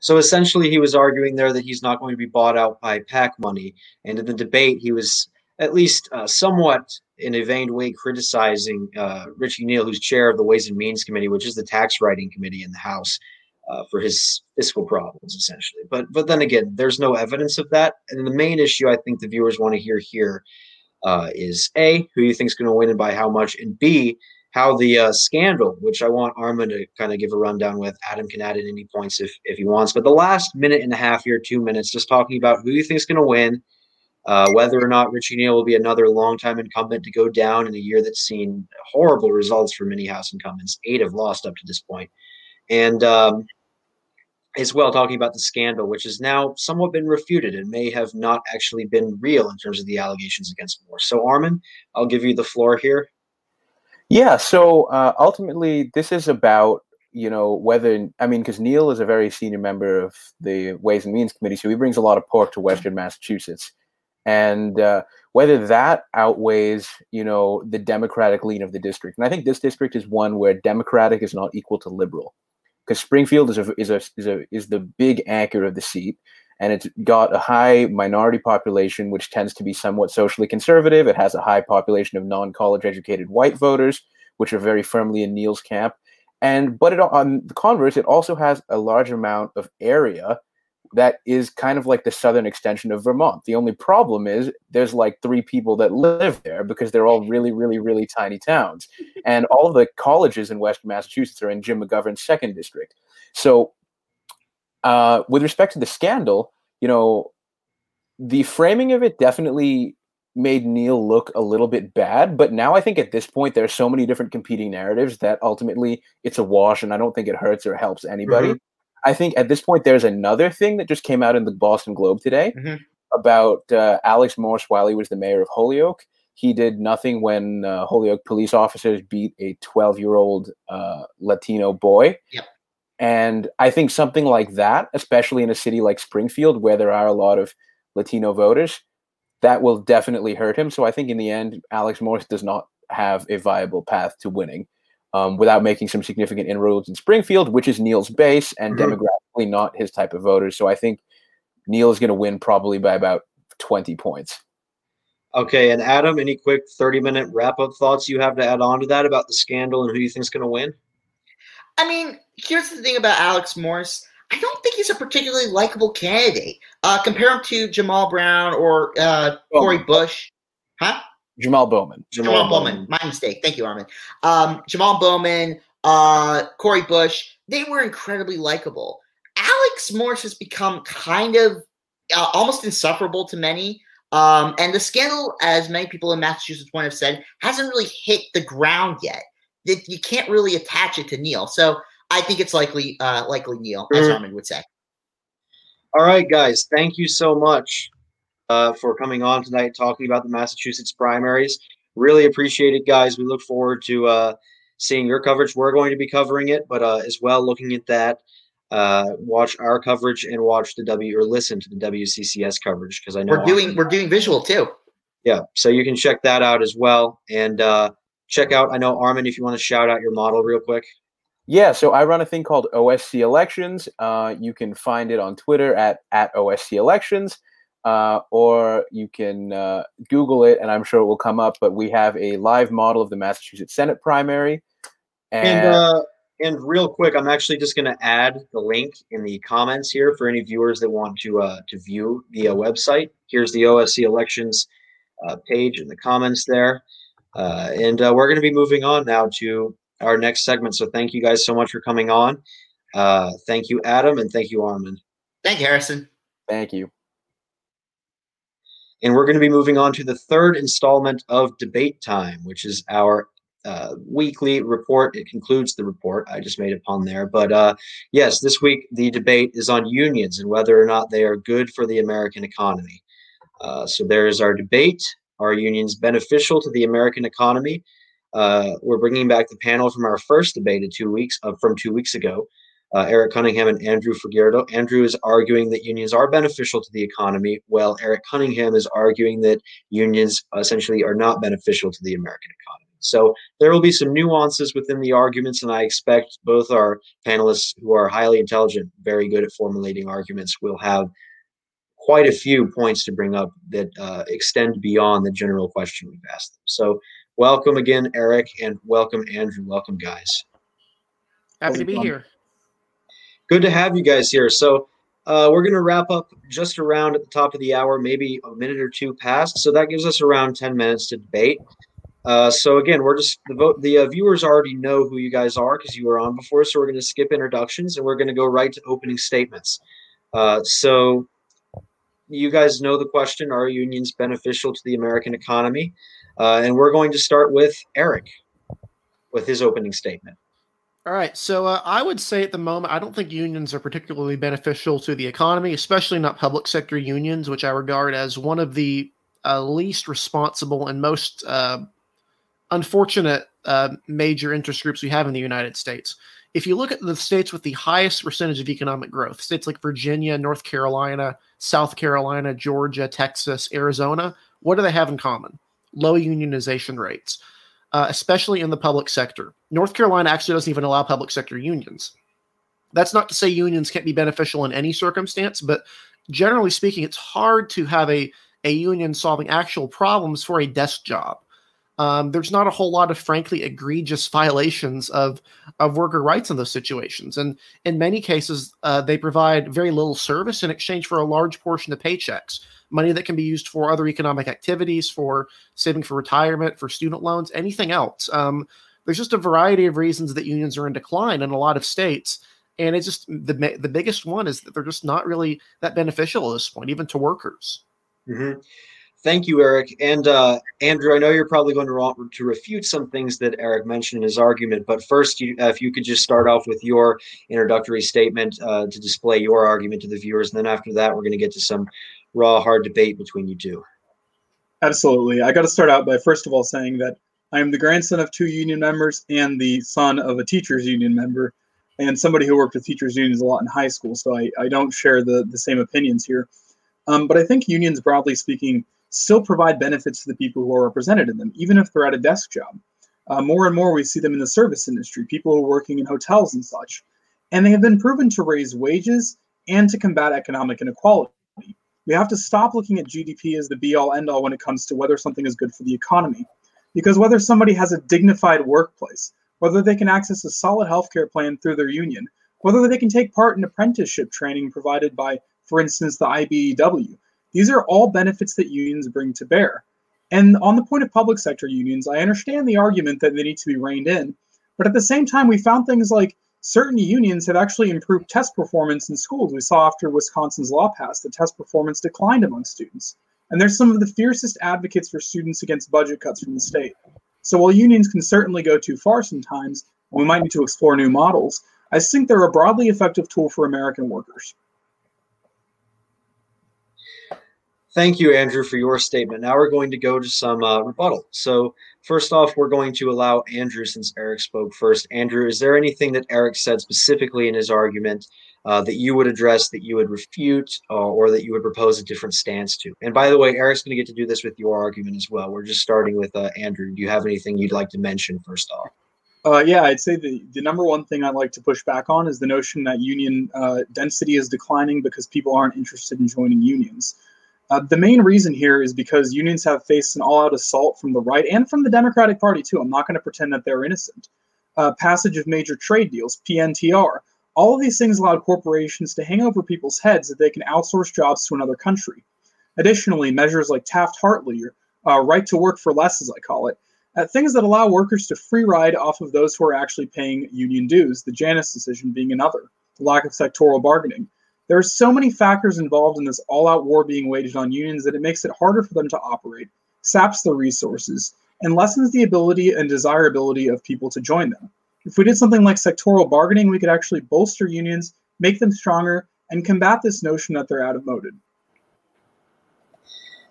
so essentially, he was arguing there that he's not going to be bought out by PAC money. And in the debate, he was at least uh, somewhat in a vain way criticizing uh, Richie Neal, who's chair of the Ways and Means Committee, which is the tax writing committee in the House, uh, for his fiscal problems, essentially. But but then again, there's no evidence of that. And the main issue I think the viewers want to hear here uh, is, A, who you think is going to win and by how much, and B, how the uh, scandal, which I want Armin to kind of give a rundown with. Adam can add in any points if, if he wants. But the last minute and a half here, two minutes, just talking about who you think is going to win, uh, whether or not Richie Neal will be another longtime incumbent to go down in a year that's seen horrible results for many House incumbents. Eight have lost up to this point. And um, as well, talking about the scandal, which has now somewhat been refuted and may have not actually been real in terms of the allegations against Moore. So, Armin, I'll give you the floor here. Yeah, so uh, ultimately, this is about, you know, whether, I mean, because Neal is a very senior member of the Ways and Means Committee, so he brings a lot of pork to Western Massachusetts. And uh, whether that outweighs, you know, the Democratic lean of the district. And I think this district is one where Democratic is not equal to liberal, because Springfield is a, is a, is a, is the big anchor of the seat. And it's got a high minority population, which tends to be somewhat socially conservative. It has a high population of non-college educated white voters, which are very firmly in Neal's camp. And but it, on the converse, it also has a large amount of area that is kind of like the southern extension of Vermont. The only problem is there's like three people that live there because they're all really, really, really tiny towns. And all the colleges in Western Massachusetts are in Jim McGovern's second district. So Uh, with respect to the scandal, you know, the framing of it definitely made Neal look a little bit bad. But now I think at this point, there are so many different competing narratives that ultimately it's a wash, and I don't think it hurts or helps anybody. Mm-hmm. I think at this point, there's another thing that just came out in the Boston Globe today mm-hmm. about uh, Alex Morse while he was the mayor of Holyoke. He did nothing when uh, Holyoke police officers beat a twelve-year-old uh, Latino boy. Yep. And I think something like that, especially in a city like Springfield, where there are a lot of Latino voters, that will definitely hurt him. So I think in the end, Alex Morse does not have a viable path to winning um, without making some significant inroads in Springfield, which is Neal's base and mm-hmm. demographically not his type of voters. So I think Neal is going to win probably by about twenty points. Okay. And Adam, any quick thirty-minute wrap-up thoughts you have to add on to that about the scandal and who you think is going to win? I mean, here's the thing about Alex Morse. I don't think he's a particularly likable candidate. Uh, compare him to Jamal Brown or uh, Corey Bush. Huh? Jamal Bowman. Jamal, Jamal Bowman. Bowman. My mistake. Thank you, Armin. Um, Jamal Bowman, uh, Corey Bush, they were incredibly likable. Alex Morse has become kind of uh, almost insufferable to many. Um, and the scandal, as many people in Massachusetts would have said, hasn't really hit the ground yet. You can't really attach it to Neal. So I think it's likely uh, likely Neal, as Armin would say. All right, guys. Thank you so much uh, for coming on tonight, talking about the Massachusetts primaries. Really appreciate it, guys. We look forward to uh, seeing your coverage. We're going to be covering it, but uh, as well, looking at that, uh, watch our coverage and watch the W or listen to the W C C S coverage, because I know we're doing we're doing visual too. Yeah, so you can check that out as well, and uh, check out. I know Armin, if you want to shout out your model real quick. Yeah, so I run a thing called O S C Elections. Uh, you can find it on Twitter at at O S C Elections. Uh, or you can uh, Google it, and I'm sure it will come up. But we have a live model of the Massachusetts Senate primary. And and, uh, and real quick, I'm actually just going to add the link in the comments here for any viewers that want to uh, to view the uh, website. Here's the O S C Elections uh, page in the comments there. Uh, and uh, we're going to be moving on now to our next segment. So thank you guys so much for coming on. Uh, thank you, Adam, and thank you, Armin. Thank you, Harrison. Thank you. And we're going to be moving on to the third installment of Debate Time, which is our uh, weekly report. It concludes the report. I just made a pun there. But uh, yes, this week the debate is on unions and whether or not they are good for the American economy. Uh, so there is our debate. Are unions beneficial to the American economy? Uh, we're bringing back the panel from our first debate in two weeks, uh, from two weeks ago. Uh, Eric Cunningham and Andrew Figueredo. Andrew is arguing that unions are beneficial to the economy, while Eric Cunningham is arguing that unions essentially are not beneficial to the American economy. So there will be some nuances within the arguments, and I expect both our panelists, who are highly intelligent, very good at formulating arguments, will have quite a few points to bring up that uh, extend beyond the general question we've asked them. So welcome again, Eric, and welcome, Andrew. Welcome, guys. Happy to be here. Good to have you guys here. So uh, we're going to wrap up just around at the top of the hour, maybe a minute or two past. So that gives us around ten minutes to debate. Uh, so again, we're just the vote. The uh, viewers already know who you guys are because you were on before. So we're going to skip introductions and we're going to go right to opening statements. Uh, so you guys know the question: are unions beneficial to the American economy? Uh, and we're going to start with Eric with his opening statement. All right, so uh, I would say at the moment, I don't think unions are particularly beneficial to the economy, especially not public sector unions, which I regard as one of the uh, least responsible and most uh, unfortunate uh, major interest groups we have in the United States. If you look at the states with the highest percentage of economic growth, states like Virginia, North Carolina, South Carolina, Georgia, Texas, Arizona, what do they have in common? Low unionization rates. Uh, especially in the public sector. North Carolina actually doesn't even allow public sector unions. That's not to say unions can't be beneficial in any circumstance, but generally speaking, it's hard to have a, a union solving actual problems for a desk job. Um, there's not a whole lot of, frankly, egregious violations of, of worker rights in those situations. And in many cases, uh, they provide very little service in exchange for a large portion of paychecks, money that can be used for other economic activities, for saving for retirement, for student loans, anything else. Um, there's just a variety of reasons that unions are in decline in a lot of states. And it's just the, the biggest one is that they're just not really that beneficial at this point, even to workers. Mm-hmm. Thank you, Eric. And uh, Andrew, I know you're probably going to, to refute some things that Eric mentioned in his argument, but first, you, uh, if you could just start off with your introductory statement uh, to display your argument to the viewers, and then after that, we're going to get to some raw, hard debate between you two. Absolutely. I got to start out by first of all saying that I am the grandson of two union members and the son of a teachers union member, and somebody who worked with teachers unions a lot in high school, so I, I don't share the, the same opinions here. Um, but I think unions, broadly speaking, still provide benefits to the people who are represented in them, even if they're at a desk job. Uh, more and more we see them in the service industry, people who are working in hotels and such. And they have been proven to raise wages and to combat economic inequality. We have to stop looking at G D P as the be-all, end-all when it comes to whether something is good for the economy. Because whether somebody has a dignified workplace, whether they can access a solid healthcare plan through their union, whether they can take part in apprenticeship training provided by, for instance, the I B E W, these are all benefits that unions bring to bear. And on the point of public sector unions, I understand the argument that they need to be reined in, but at the same time, we found things like certain unions have actually improved test performance in schools. We saw after Wisconsin's law passed that test performance declined among students. and they're some of the fiercest advocates for students against budget cuts from the state. So while unions can certainly go too far sometimes, and we might need to explore new models, I think they're a broadly effective tool for American workers. Thank you, Andrew, for your statement. Now we're going to go to some uh, rebuttal. So first off, we're going to allow Andrew, since Eric spoke first. Andrew, is there anything that Eric said specifically in his argument uh, that you would address, that you would refute, uh, or that you would propose a different stance to? And by the way, Eric's going to get to do this with your argument as well. We're just starting with uh, Andrew. Do you have anything you'd like to mention first off? Uh, yeah, I'd say the, the number one thing I'd like to push back on is the notion that union uh, density is declining because people aren't interested in joining unions. Uh, the main reason here is because unions have faced an all-out assault from the right and from the Democratic Party, too. I'm not going to pretend that they're innocent. Uh, passage of major trade deals, P N T R, all of these things allowed corporations to hang over people's heads that they can outsource jobs to another country. Additionally, measures like Taft-Hartley, or uh, right to work for less, as I call it, uh, things that allow workers to free ride off of those who are actually paying union dues, the Janus decision being another, the lack of sectoral bargaining. There are so many factors involved in this all-out war being waged on unions that it makes it harder for them to operate, saps their resources, and lessens the ability and desirability of people to join them. If we did something like sectoral bargaining, we could actually bolster unions, make them stronger, and combat this notion that they're outmoded.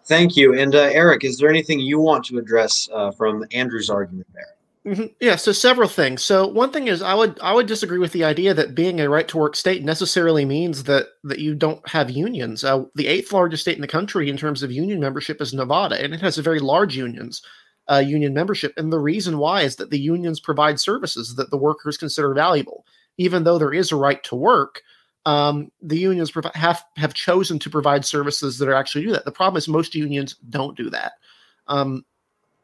Thank you. And uh, Eric, is there anything you want to address uh, from Andrew's argument there? Mm-hmm. Yeah, so several things. So one thing is I would I would disagree with the idea that being a right-to-work state necessarily means that, that you don't have unions. Uh, the eighth largest state in the country in terms of union membership is Nevada, and it has a very large unions, uh, union membership. And the reason why is that the unions provide services that the workers consider valuable. Even though there is a right to work, um, the unions prov- have, have chosen to provide services that are actually do that. The problem is most unions don't do that. Um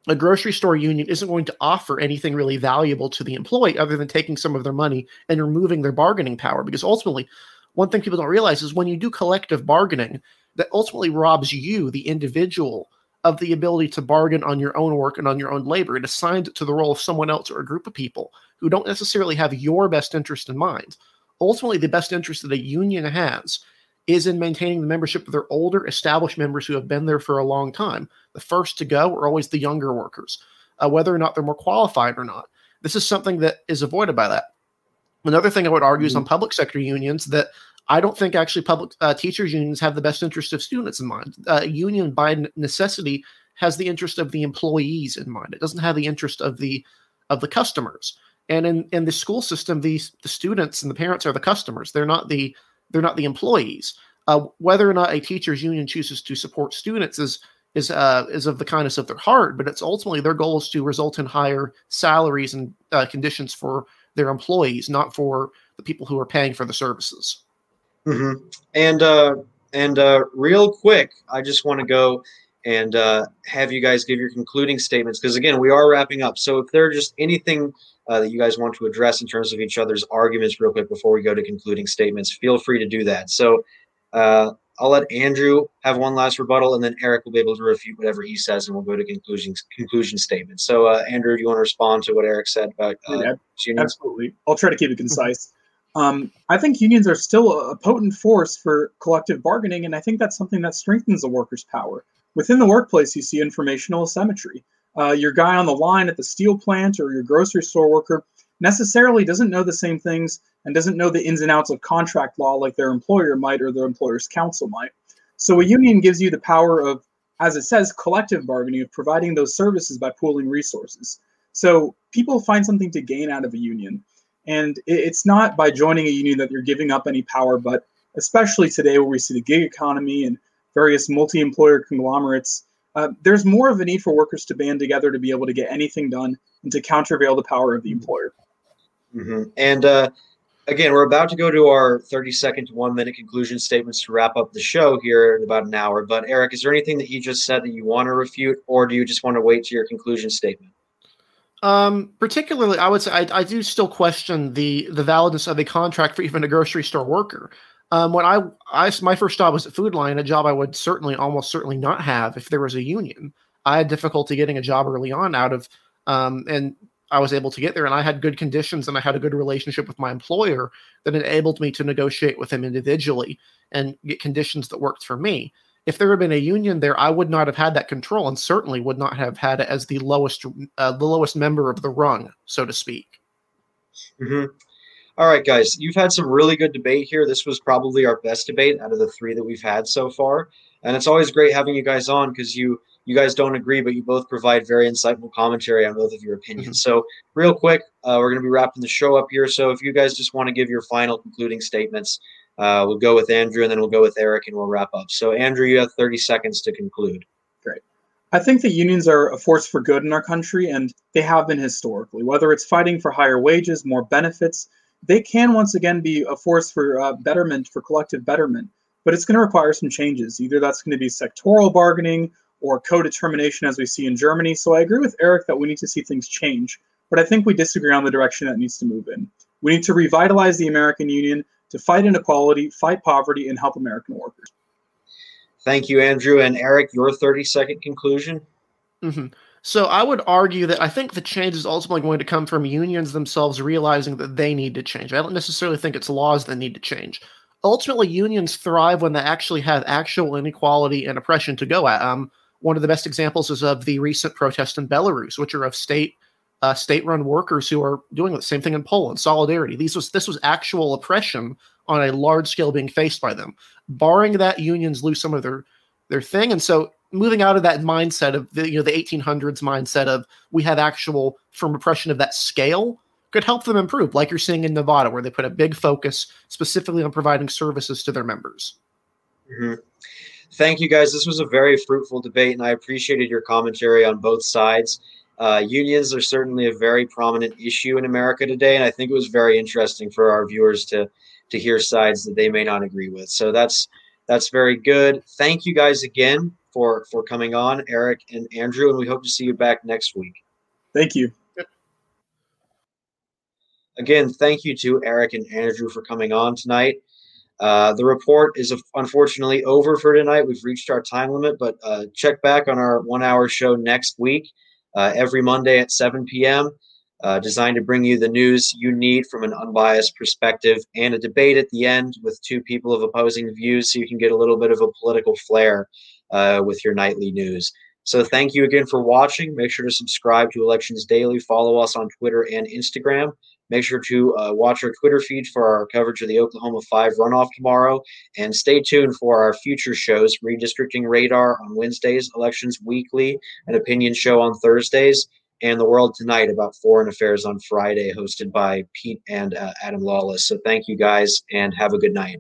A grocery store union isn't going to offer anything really valuable to the employee other than taking some of their money and removing their bargaining power. Because ultimately, one thing people don't realize is when you do collective bargaining, that ultimately robs you, the individual, of the ability to bargain on your own work and on your own labor. It assigns it to the role of someone else or a group of people who don't necessarily have your best interest in mind. Ultimately, the best interest that a union has is in maintaining the membership of their older, established members who have been there for a long time. The first to go are always the younger workers, uh, whether or not they're more qualified or not. This is something that is avoided by that. Another thing I would argue mm-hmm. is on public sector unions that I don't think actually public uh, teachers unions have the best interest of students in mind. Uh, a union by necessity has the interest of the employees in mind. It doesn't have the interest of the of the customers. And in, in the school system, the, the students and the parents are the customers. They're not the They're not the employees. Uh, whether or not a teachers union chooses to support students is is uh, is of the kindness of their heart, but it's ultimately their goal is to result in higher salaries and uh, conditions for their employees, not for the people who are paying for the services. Mm-hmm. And uh, and uh, real quick, I just want to go and uh, have you guys give your concluding statements because again, we are wrapping up. So if there's just anything Uh, that you guys want to address in terms of each other's arguments real quick before we go to concluding statements, feel free to do that. So uh, I'll let Andrew have one last rebuttal, and then Eric will be able to refute whatever he says, and we'll go to conclusion, conclusion statements. So uh, Andrew, do you want to respond to what Eric said about uh, yeah, unions? Absolutely. I'll try to keep it concise. um, I think unions are still a potent force for collective bargaining, and I think that's something that strengthens the workers' power. Within the workplace, you see informational asymmetry. Uh, your guy on the line at the steel plant or your grocery store worker necessarily doesn't know the same things and doesn't know the ins and outs of contract law like their employer might or their employer's counsel might. So a union gives you the power of, as it says, collective bargaining, of providing those services by pooling resources. So people find something to gain out of a union. And it's not by joining a union that you're giving up any power, but especially today where we see the gig economy and various multi-employer conglomerates, Uh, there's more of a need for workers to band together to be able to get anything done and to countervail the power of the employer. Mm-hmm. And uh, again, we're about to go to our thirty second to one minute conclusion statements to wrap up the show here in about an hour. But Eric, is there anything that you just said that you want to refute, or do you just want to wait to your conclusion statement? Um, particularly, I would say I, I do still question the, the validness of a contract for even a grocery store worker. Um, when I, I, my first job was at Food Lion, a job I would certainly, almost certainly not have if there was a union. I had difficulty getting a job early on out of, um, and I was able to get there and I had good conditions and I had a good relationship with my employer that enabled me to negotiate with him individually and get conditions that worked for me. if there had been a union there, I would not have had that control, and certainly would not have had it as the lowest, uh, the lowest member of the rung, so to speak. Mm-hmm. All right, guys, you've had some really good debate here. This was probably our best debate out of the three that we've had so far. And it's always great having you guys on, because you, you guys don't agree, but you both provide very insightful commentary on both of your opinions. Mm-hmm. So real quick, uh, we're going to be wrapping the show up here. So if you guys just want to give your final concluding statements, uh, we'll go with Andrew, and then we'll go with Eric, and we'll wrap up. So Andrew, you have thirty seconds to conclude. Great. I think the unions are a force for good in our country, and they have been historically. Whether it's fighting for higher wages, more benefits, they can once again be a force for uh, betterment, for collective betterment. But it's going to require some changes. Either that's going to be sectoral bargaining or co-determination, as we see in Germany. So I agree with Eric that we need to see things change, but I think we disagree on the direction that needs to move in. We need to revitalize the American Union to fight inequality, fight poverty, and help American workers. Thank you, Andrew. And Eric, your thirty-second conclusion? Mm-hmm. So I would argue that I think the change is ultimately going to come from unions themselves realizing that they need to change. I don't necessarily think it's laws that need to change. Ultimately, unions thrive when they actually have actual inequality and oppression to go at. Um, One of the best examples is of the recent protests in Belarus, which are of state uh, state-run workers who are doing the same thing in Poland, solidarity. These was, this was actual oppression on a large scale being faced by them. Barring that, unions lose some of their, their thing. And so moving out of that mindset of the, you know, the eighteen hundreds mindset of we have actual from oppression of that scale could help them improve, like you're seeing in Nevada, where they put a big focus specifically on providing services to their members. Mm-hmm. Thank you, guys. This was a very fruitful debate, and I appreciated your commentary on both sides. Uh, unions are certainly a very prominent issue in America today, and I think it was very interesting for our viewers to to hear sides that they may not agree with. So that's that's very good. Thank you guys again for, for coming on, Eric and Andrew, and we hope to see you back next week. Thank you. Again, thank you to Eric and Andrew for coming on tonight. Uh, the report is unfortunately over for tonight. We've reached our time limit, but uh, check back on our one-hour show next week, uh, every Monday at seven p.m., uh, designed to bring you the news you need from an unbiased perspective and a debate at the end with two people of opposing views, so you can get a little bit of a political flair uh, with your nightly news. So thank you again for watching. Make sure to subscribe to Elections Daily. Follow us on Twitter and Instagram. Make sure to uh, watch our Twitter feed for our coverage of the Oklahoma five runoff tomorrow. And stay tuned for our future shows, Redistricting Radar on Wednesdays, Elections Weekly, an opinion show on Thursdays, and The World Tonight about foreign affairs on Friday, hosted by Pete and uh, Adam Lawless. So thank you guys, and have a good night.